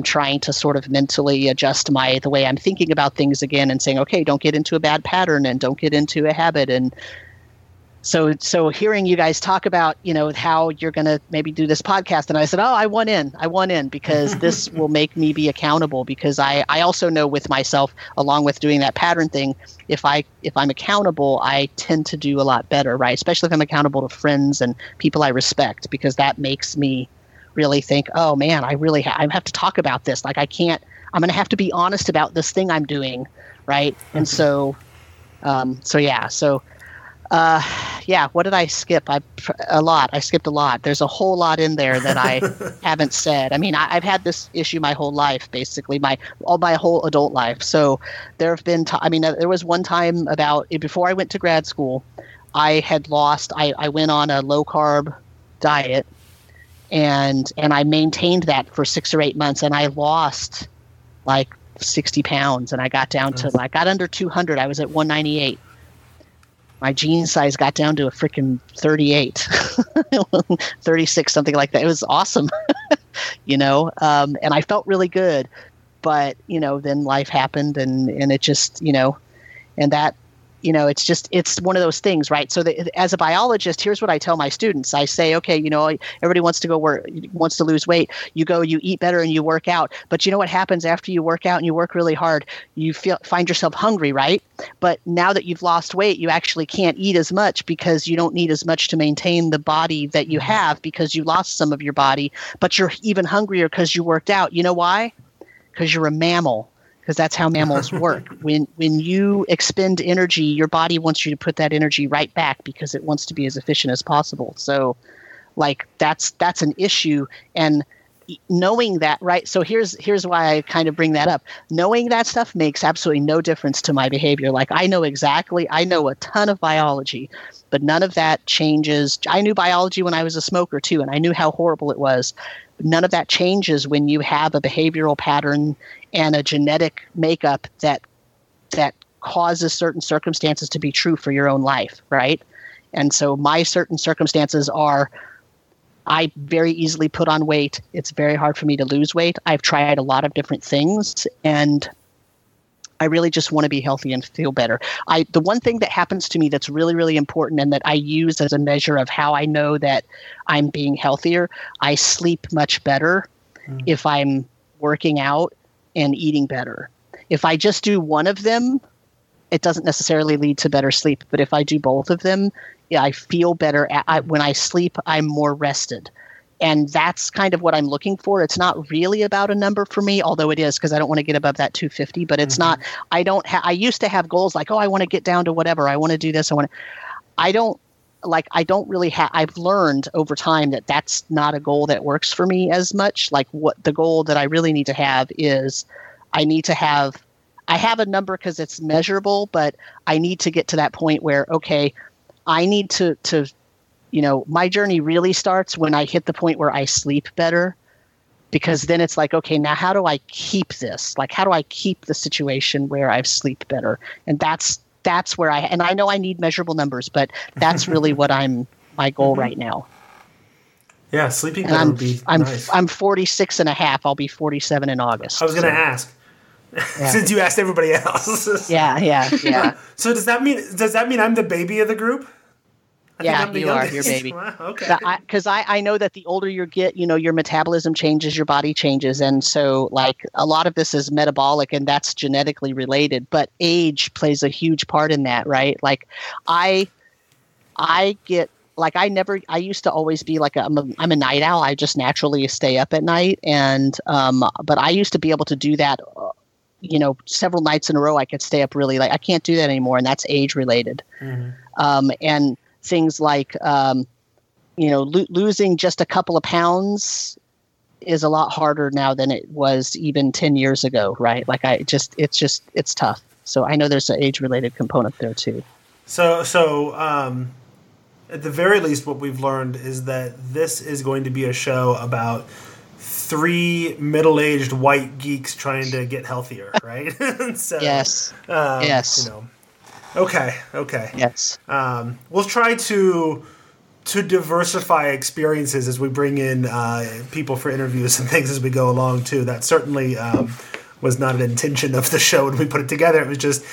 trying to sort of mentally adjust the way I'm thinking about things again, and saying, okay, don't get into a bad pattern and don't get into a habit. And so hearing you guys talk about, how you're going to maybe do this podcast, and I said, oh, I want in because this will make me be accountable, because I also know with myself, along with doing that pattern thing, if I'm accountable, I tend to do a lot better, right? Especially if I'm accountable to friends and people I respect, because that makes me really think, oh man, I really I have to talk about this. Like I'm going to have to be honest about this thing I'm doing, right? And what did I skip? I skipped a lot. There's a whole lot in there that I haven't said. I mean, I've had this issue my whole life, basically, my whole adult life. So there have been, there was one time before I went to grad school, I went on a low carb diet, and I maintained that for 6 or 8 months, and I lost like 60 pounds, and I got down to got under 200. I was at 198. My jean size got down to a freaking 38, 36, something like that. It was awesome, and I felt really good. But, then life happened, and it just, and that, it's just, it's one of those things, right? So as a biologist, here's what I tell my students. I say, okay, everybody wants to lose weight. You eat better and you work out. But you know what happens after you work out and you work really hard? You find yourself hungry, right? But now that you've lost weight, you actually can't eat as much because you don't need as much to maintain the body that you have, because you lost some of your body, but you're even hungrier because you worked out. You know why? Because you're a mammal. because that's how mammals work. When you expend energy, your body wants you to put that energy right back because it wants to be as efficient as possible. So, like, that's an issue. And knowing that, right? So here's why I kind of bring that up. Knowing that stuff makes absolutely no difference to my behavior. Like, I know a ton of biology, but none of that changes. I knew biology when I was a smoker too, and I knew how horrible it was. None of that changes when you have a behavioral pattern and a genetic makeup that causes certain circumstances to be true for your own life, right? And so my certain circumstances are, I very easily put on weight. It's very hard for me to lose weight. I've tried a lot of different things, and I really just want to be healthy and feel better. The one thing that happens to me that's really, really important and that I use as a measure of how I know that I'm being healthier, I sleep much better if I'm working out and eating better. If I just do one of them, it doesn't necessarily lead to better sleep. But if I do both of them, yeah, I feel better. When I sleep, I'm more rested. And that's kind of what I'm looking for. It's not really about a number for me, although it is, because I don't want to get above that 250. But it's not. I used to have goals like, oh, I want to get down to whatever. I want to do this. I don't really have. I've learned over time that that's not a goal that works for me as much. Like, what the goal that I really need to have is, I have a number because it's measurable, but I need to get to that point where, okay, I need to. You know, my journey really starts when I hit the point where I sleep better, because then it's like, okay, now how do I keep this? Like, how do I keep the situation where I sleep better? And that's where I know I need measurable numbers, but that's really what my goal right now. Yeah. Sleeping better would be nice. I'm 46 and a half. I'll be 47 in August. I was going to ask. Yeah. Since you asked everybody else. Yeah. So does that mean I'm the baby of the group? Yeah, you are your baby. Wow, okay. Because I know that the older you get, you know, your metabolism changes, your body changes. And so, like, a lot of this is metabolic, and that's genetically related. But age plays a huge part in that, right? Like, I get – like, I used to always be like I'm a night owl. I just naturally stay up at night. And but I used to be able to do that, you know, several nights in a row. I could stay up really late. I can't do that anymore, and that's age-related. Mm-hmm. And – things like, you know, losing just a couple of pounds is a lot harder now than it was even 10 years ago, right? Like, it's tough. So I know there's an age-related component there too. So, at the very least, what we've learned is that this is going to be a show about three middle-aged white geeks trying to get healthier, right? So, yes. Yes. You know. Okay. Yes. We'll try to diversify experiences as we bring in people for interviews and things as we go along too. That certainly was not an intention of the show when we put it together. It was just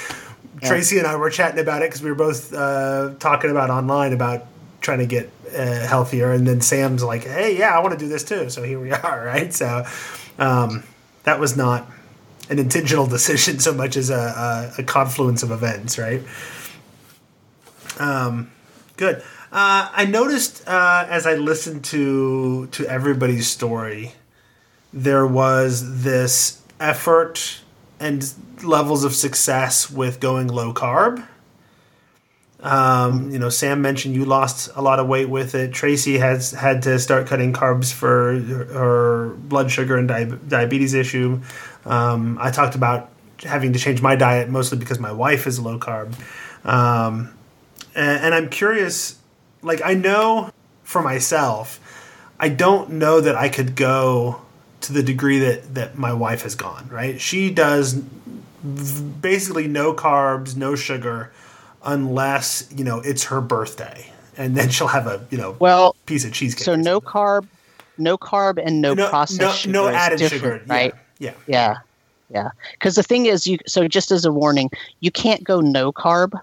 Tracy and I were chatting about it because we were both talking about online about trying to get healthier, and then Sam's like, "Hey, yeah, I want to do this too." So here we are, right? So that was not an intentional decision so much as a confluence of events, right? Good. I noticed as I listened to everybody's story, there was this effort and levels of success with going low carb. You know, Sam mentioned you lost a lot of weight with it. Tracy has had to start cutting carbs for her blood sugar and diabetes issue. I talked about having to change my diet mostly because my wife is low carb. And I'm curious, like, I know for myself, I don't know that I could go to the degree that my wife has gone, right? She does basically no carbs, no sugar, unless, you know, it's her birthday. And then she'll have a, you know, piece of cheesecake. So no carb and no processed sugar. No added sugar, right? Yeah. Yeah. Because the thing is, so just as a warning, you can't go no carb.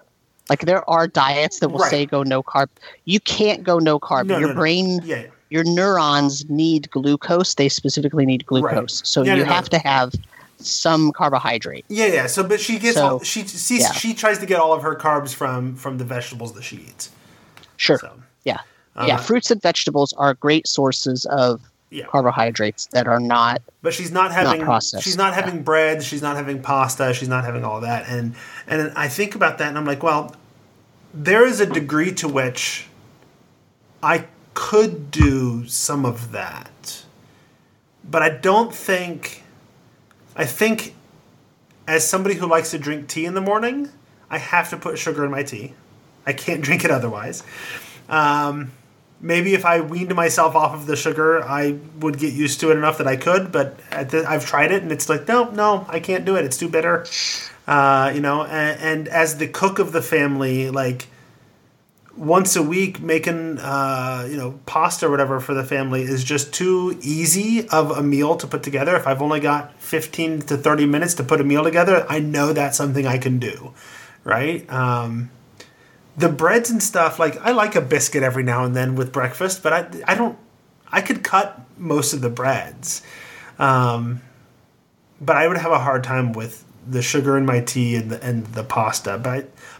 Like, there are diets that will say go no carb. You can't go no carb. Your brain, yeah. Your neurons need glucose. They specifically need glucose. Right. So you have to have some carbohydrate. Yeah. So, but she gets she tries to get all of her carbs from the vegetables that she eats. Sure. So, yeah. Fruits and vegetables are great sources of carbohydrates that are not. But she's not having processed. She's not having bread. She's not having pasta. She's not having all that. And I think about that, and I'm like, well, there is a degree to which I could do some of that, but I don't think. I think, as somebody who likes to drink tea in the morning, I have to put sugar in my tea. I can't drink it otherwise. Maybe if I weaned myself off of the sugar, I would get used to it enough that I could. But I've tried it, and it's like, no, I can't do it. It's too bitter, And as the cook of the family, like once a week making pasta or whatever for the family is just too easy of a meal to put together. If I've only got 15 to 30 minutes to put a meal together, I know that's something I can do, right? The breads and stuff, like I like a biscuit every now and then with breakfast, but I could cut most of the breads, but I would have a hard time with the sugar in my tea and the pasta.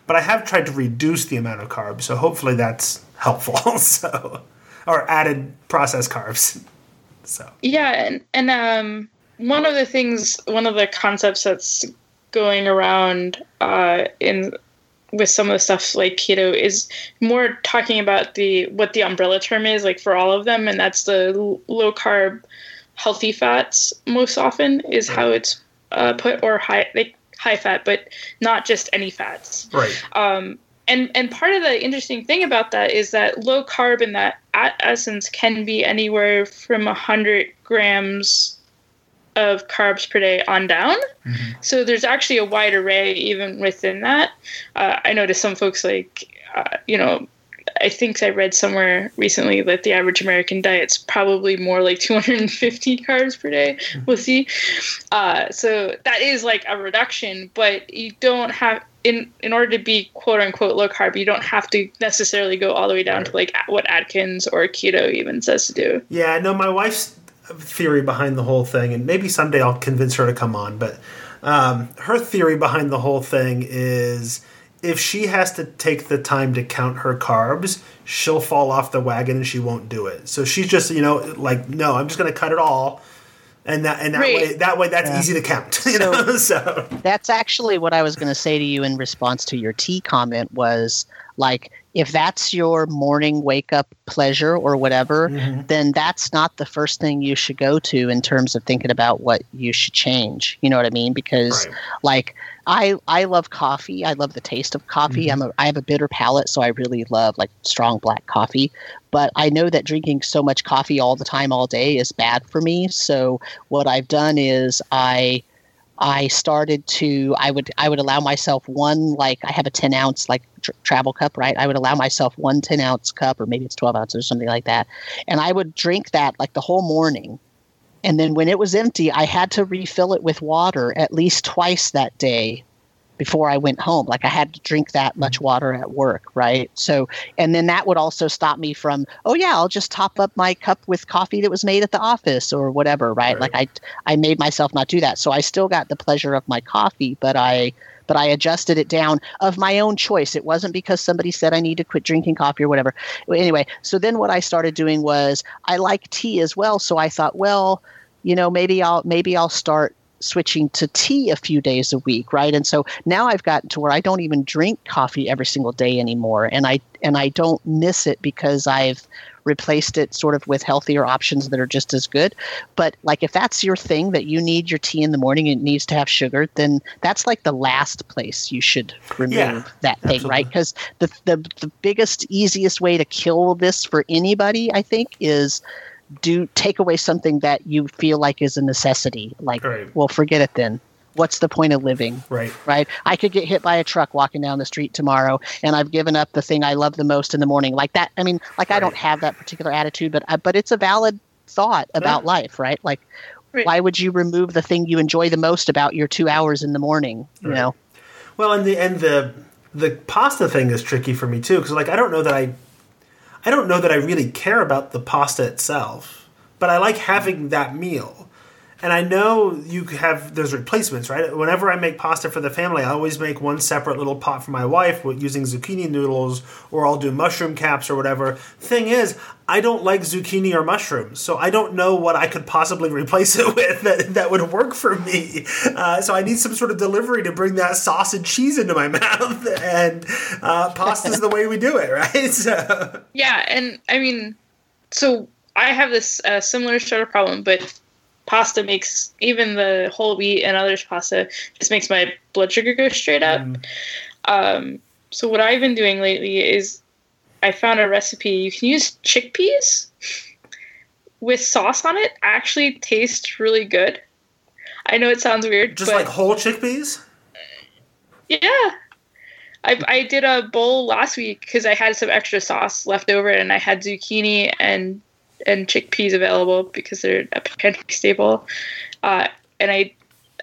But I have tried to reduce the amount of carbs, so hopefully that's helpful. Or added processed carbs. So yeah, and one of the concepts that's going around with some of the stuff like keto is more talking about what the umbrella term is like for all of them. And that's the low carb, healthy fats most often is how it's put, or high fat, but not just any fats. Right. And part of the interesting thing about that is that low carb in that essence can be anywhere from 100 grams of carbs per day on down. Mm-hmm. So there's actually a wide array even within that. I noticed some folks I think I read somewhere recently that the average American diet's probably more like 250 carbs per day. Mm-hmm. We'll see. So that is like a reduction, but you don't have in order to be quote unquote low carb, you don't have to necessarily go all the way down to like what Atkins or keto even says to do. Yeah, no, my wife's theory behind the whole thing, and maybe someday I'll convince her to come on, but her theory behind the whole thing is if she has to take the time to count her carbs, she'll fall off the wagon and she won't do it. So she's just, no, I'm just going to cut it all. And that way that's easy to count. So that's actually what I was going to say to you in response to your tea comment was like, if that's your morning wake up pleasure or whatever, mm-hmm. then that's not the first thing you should go to in terms of thinking about what you should change. You know what I mean? Because I love coffee. I love the taste of coffee. Mm-hmm. I have a bitter palate, so I really love like strong black coffee. But I know that drinking so much coffee all the time, all day is bad for me. So what I've done is I would allow myself one, like I have a 10 ounce like travel cup, right? I would allow myself one 10 ounce cup, or maybe it's 12 ounces or something like that. And I would drink that like the whole morning. And then when it was empty, I had to refill it with water at least twice that day before I went home. Like I had to drink that much water at work, right? So, and then that would also stop me from, I'll just top up my cup with coffee that was made at the office or whatever, right? Like I made myself not do that. So I still got the pleasure of my coffee, but I adjusted it down of my own choice. It wasn't because somebody said I need to quit drinking coffee or whatever. Anyway, so then what I started doing was I like tea as well. So I thought, maybe I'll start switching to tea a few days a week, right? And so now I've gotten to where I don't even drink coffee every single day anymore, and I don't miss it because I've replaced it sort of with healthier options that are just as good. But like if that's your thing, that you need your tea in the morning and it needs to have sugar, then that's like the last place you should remove that thing, absolutely. Right? Because the biggest, easiest way to kill this for anybody, I think, is do take away something that you feel like is a necessity. Like, well, forget it then. What's the point of living? Right. I could get hit by a truck walking down the street tomorrow, and I've given up the thing I love the most in the morning. Like that. I mean, like I don't have that particular attitude, but it's a valid thought about life, right? Like, why would you remove the thing you enjoy the most about your 2 hours in the morning? You know. Well, and the pasta thing is tricky for me too, because like I don't know that I really care about the pasta itself, but I like having that meal. And I know you have those replacements, right? Whenever I make pasta for the family, I always make one separate little pot for my wife using zucchini noodles, or I'll do mushroom caps or whatever. Thing is, I don't like zucchini or mushrooms, so I don't know what I could possibly replace it with that would work for me. So I need some sort of delivery to bring that sauce and cheese into my mouth, and pasta's the way we do it, right? So. Yeah, and I mean, so I have this similar sort of problem, but pasta makes, even the whole wheat and others pasta, just makes my blood sugar go straight up. So what I've been doing lately is I found a recipe. You can use chickpeas with sauce on it. Actually tastes really good. I know it sounds weird. Just like whole chickpeas? Yeah. I did a bowl last week because I had some extra sauce left over, and I had zucchini and chickpeas available because they're a pantry staple. And I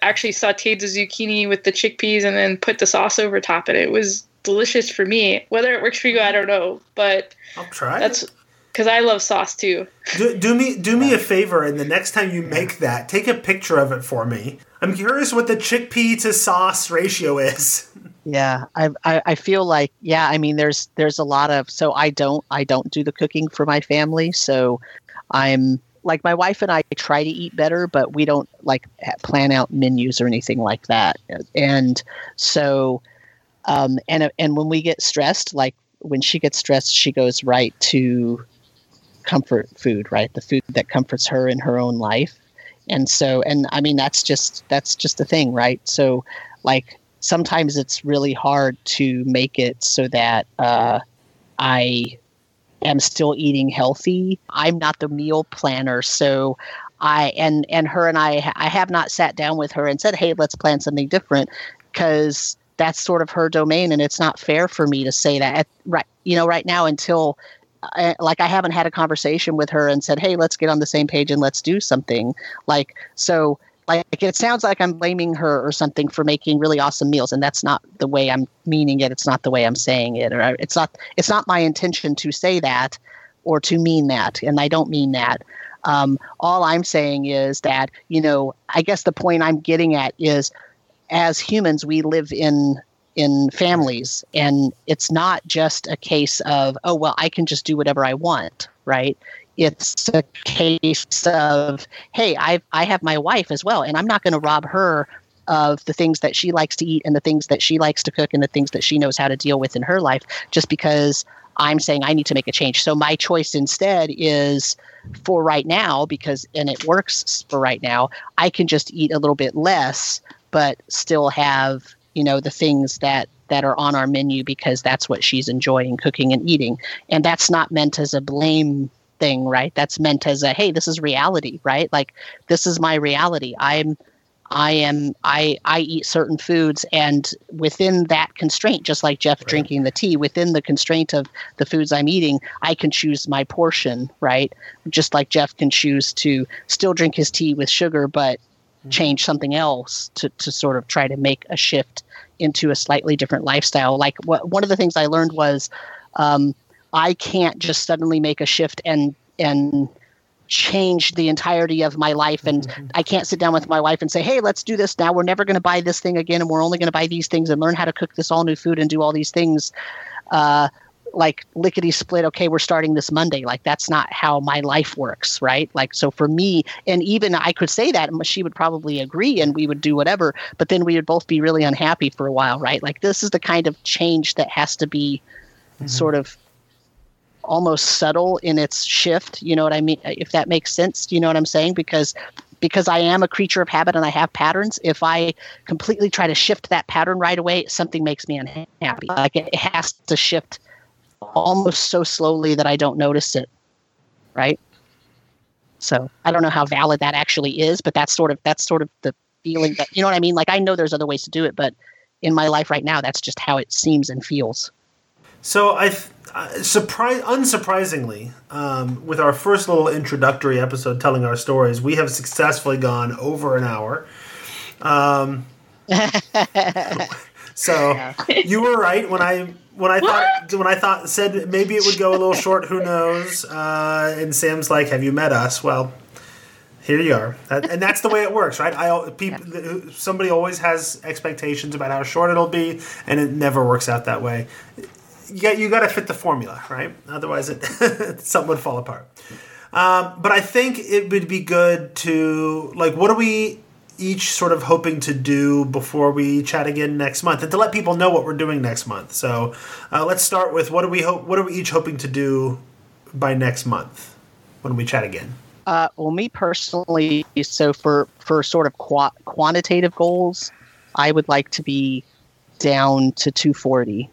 actually sauteed the zucchini with the chickpeas and then put the sauce over top, and it was delicious for me. Whether it works for you, I don't know, but I'll try. That's because I love sauce too. Do me a favor, and the next time you make that, take a picture of it for me. I'm curious what the chickpea to sauce ratio is. Yeah, I feel like, yeah, I mean, there's a lot of, so I don't do the cooking for my family. So I'm like, my wife and I try to eat better, but we don't like plan out menus or anything like that. And so, and when we get stressed, like when she gets stressed, she goes right to comfort food, right? The food that comforts her in her own life. And so, and I mean, that's just the thing, right? So like, sometimes it's really hard to make it so that I am still eating healthy. I'm not the meal planner, so I have not sat down with her and said, "Hey, let's plan something different," because that's sort of her domain, and it's not fair for me to say that right now until. Like, I haven't had a conversation with her and said, "Hey, let's get on the same page and let's do something." Like, so, like, it sounds like I'm blaming her or something for making really awesome meals, and that's not the way I'm meaning it. It's not the way I'm saying it, or it's not my intention to say that or to mean that, and I don't mean that. All I'm saying is that, you know, I guess the point I'm getting at is, as humans, we live in families, and it's not just a case of, oh, well, I can just do whatever I want, right? It's a case of, hey, I have my wife as well, and I'm not going to rob her of the things that she likes to eat and the things that she likes to cook and the things that she knows how to deal with in her life just because I'm saying I need to make a change. So my choice instead is, for right now, because, and it works for right now, I can just eat a little bit less but still have, you know, the things that are on our menu because that's what she's enjoying cooking and eating. And that's not meant as a blame thing, right? That's meant as a, hey, this is reality, right? Like, this is my reality. I eat certain foods, and within that constraint, just like Jeff drinking the tea, within the constraint of the foods I'm eating, I can choose my portion, right? Just like Jeff can choose to still drink his tea with sugar, but change something else to sort of try to make a shift into a slightly different lifestyle. Like, one of the things I learned was I can't just suddenly make a shift and change the entirety of my life. And I can't sit down with my wife and say, "Hey, let's do this now. We're never going to buy this thing again, and we're only going to buy these things and learn how to cook this all new food and do all these things." Like, lickety split, okay, we're starting this Monday. Like, that's not how my life works, right? Like, so for me, and even I could say that, and she would probably agree, and we would do whatever, but then we would both be really unhappy for a while, right? Like, this is the kind of change that has to be sort of almost subtle in its shift. You know what I mean? If that makes sense, do you know what I'm saying? Because I am a creature of habit and I have patterns. If I completely try to shift that pattern right away, something makes me unhappy. Like, it has to shift almost so slowly that I don't notice it, right? So I don't know how valid that actually is, but that's sort of the feeling that, you know what I mean? Like, I know there's other ways to do it, but in my life right now, that's just how it seems and feels. So unsurprisingly, with our first little introductory episode telling our stories, we have successfully gone over an hour. So you were right when I thought maybe it would go a little short, who knows? And Sam's like, "Have you met us?" Well, Here you are. And that's the way it works, right? Somebody always has expectations about how short it'll be, and it never works out that way. You got to fit the formula, right? Otherwise, something would fall apart. But I think it would be good to, like, what are we each sort of hoping to do before we chat again next month, and to let people know what we're doing next month. So let's start with what are we each hoping to do by next month when we chat again? Well, me personally, so for sort of quantitative goals, I would like to be down to 240,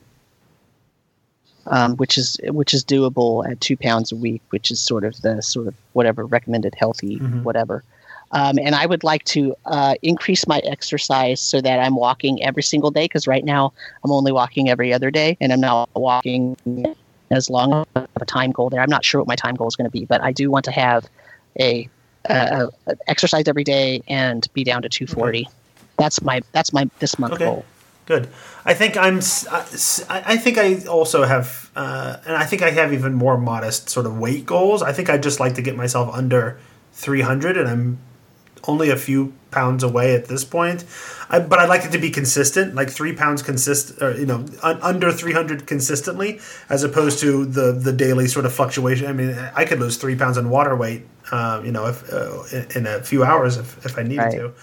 which is doable at 2 pounds a week, which is sort of whatever recommended healthy whatever. And I would like to increase my exercise so that I'm walking every single day, because right now I'm only walking every other day, and I'm not walking as long of a time goal there. I'm not sure what my time goal is going to be, but I do want to have a exercise every day and be down to 240. Okay. That's my this month goal. Good. I think I also have, and I think I have even more modest sort of weight goals. I think I just like to get myself under 300, and I'm only a few pounds away at this point, but I'd like it to be consistent, like 3 pounds under 300 consistently, as opposed to the daily sort of fluctuation. I mean, I could lose 3 pounds in water weight, in a few hours if I needed to,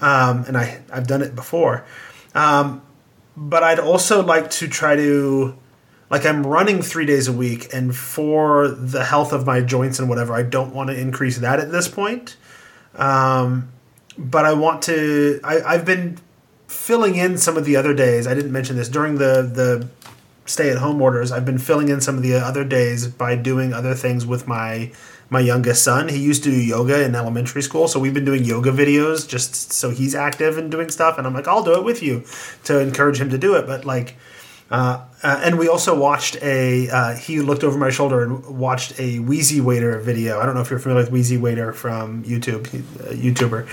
and I've done it before, but I'd also like to try to. Like, I'm running 3 days a week, and for the health of my joints and whatever, I don't want to increase that at this point. But I want to – I've been filling in some of the other days. I didn't mention this. During the stay-at-home orders, I've been filling in some of the other days by doing other things with my youngest son. He used to do yoga in elementary school, so we've been doing yoga videos just so he's active and doing stuff. And I'm like, I'll do it with you to encourage him to do it. But, like – and we also watched he looked over my shoulder and watched a Wheezy Waiter video. I don't know if you're familiar with Wheezy Waiter from YouTube, YouTuber.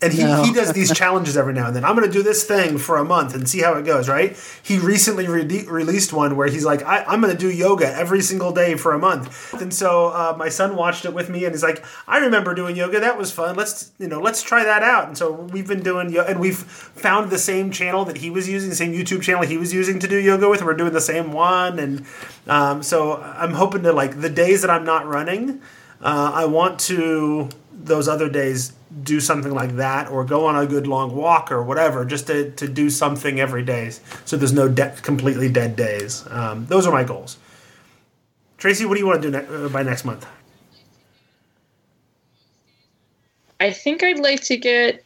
He does these challenges every now and then. I'm going to do this thing for a month and see how it goes, right? He recently released one where he's like, I'm going to do yoga every single day for a month. And so my son watched it with me, and he's like, I remember doing yoga. That was fun. Let's try that out. And so we've been doing yoga, and we've found the same channel that he was using, the same YouTube channel he was using to do yoga with. We're doing the same one, and so I'm hoping to, like, the days that I'm not running, I want to those other days do something like that, or go on a good long walk or whatever, just to do something every day, so there's no completely dead days. Those are my goals. Tracy, what do you want to do by next month? I think I'd like to get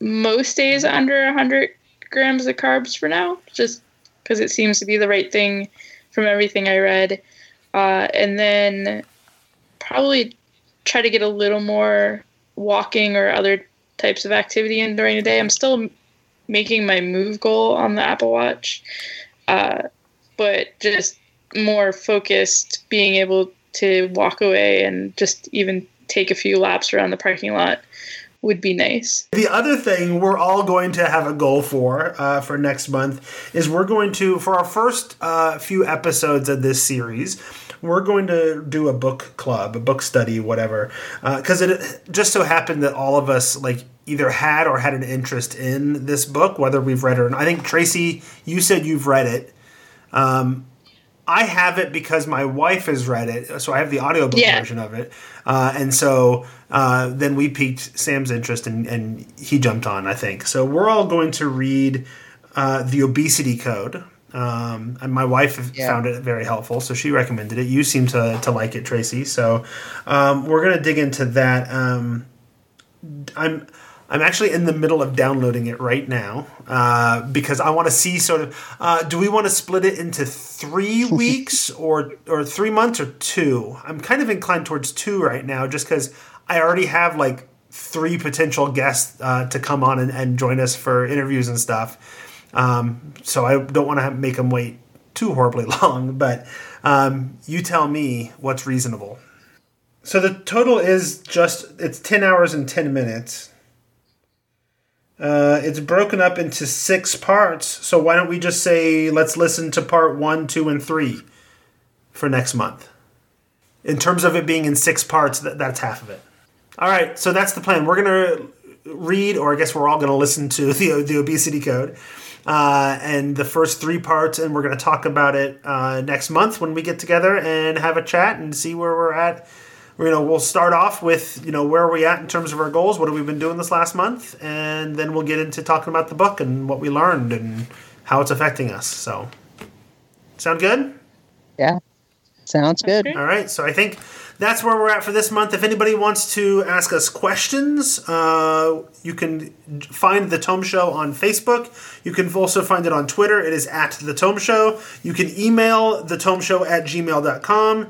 most days under 100 grams of carbs for now, just because it seems to be the right thing from everything I read. And then probably try to get a little more walking or other types of activity in during the day. I'm still making my move goal on the Apple Watch, but just more focused, being able to walk away and just even take a few laps around the parking lot would be nice. The other thing we're all going to have a goal for next month is we're going to, for our first few episodes of this series, we're going to do a book club, a book study, whatever, because it just so happened that all of us, like, either had or had an interest in this book, whether we've read it or not. I think, Tracy, you said you've read it. I have it because my wife has read it, so I have the audiobook version of it. And so then we piqued Sam's interest, and he jumped on, I think. So we're all going to read The Obesity Code. And my wife found it very helpful, so she recommended it. You seem to like it, Tracy. So we're going to dig into that. I'm actually in the middle of downloading it right now because I want to see sort of do we want to split it into 3 weeks or 3 months or two? I'm kind of inclined towards two right now, just because I already have, like, three potential guests to come on and join us for interviews and stuff. So I don't want to make them wait too horribly long, but you tell me what's reasonable. So the total is it's 10 hours and 10 minutes. It's broken up into 6 parts, so why don't we just say let's listen to part 1, 2, and 3 for next month. In terms of it being in 6 parts, that's half of it. All right, so that's the plan. We're going to read, or I guess we're all going to listen to the Obesity Code and the first three parts, and we're going to talk about it next month when we get together and have a chat and see where we're at. You know, we'll start off with, you know, where are we at in terms of our goals, what have we been doing this last month, and then we'll get into talking about the book and what we learned and how it's affecting us. So, sound good? Yeah, sounds good. All right, so I think that's where we're at for this month. If anybody wants to ask us questions, you can find The Tome Show on Facebook. You can also find it on Twitter. It is at The Tome Show. You can email thetomeshow@gmail.com.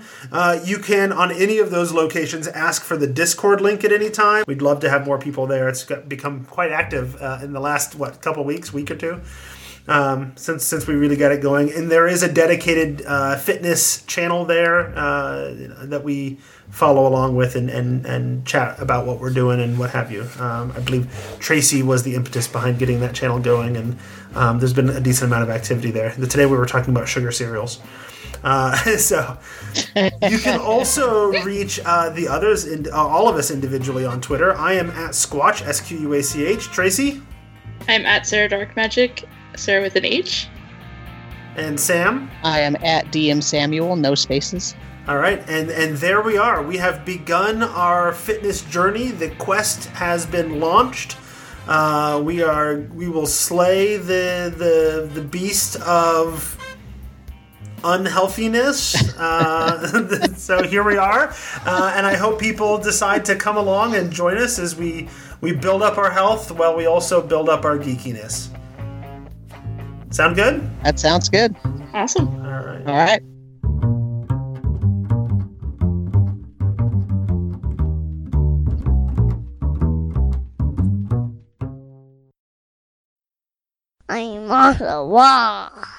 You can, on any of those locations, ask for the Discord link at any time. We'd love to have more people there. It's become quite active in the last, couple weeks, week or two. Since we really got it going. And there is a dedicated fitness channel there that we follow along with and chat about what we're doing and what have you. I believe Tracy was the impetus behind getting that channel going, and there's been a decent amount of activity there. Today we were talking about sugar cereals. So you can also reach the others, all of us individually on Twitter. I am at Squatch, SQUACH. Tracy? I'm at Sarah Dark Magic. Sarah with an H. And Sam? I am at DM Samuel, no spaces. All right, and there we are. We have begun our fitness journey. The quest has been launched. We will slay the beast of unhealthiness. So here we are, and I hope people decide to come along and join us as we build up our health while we also build up our geekiness. Sound good? That sounds good. Awesome. All right. All right. I'm on the wall.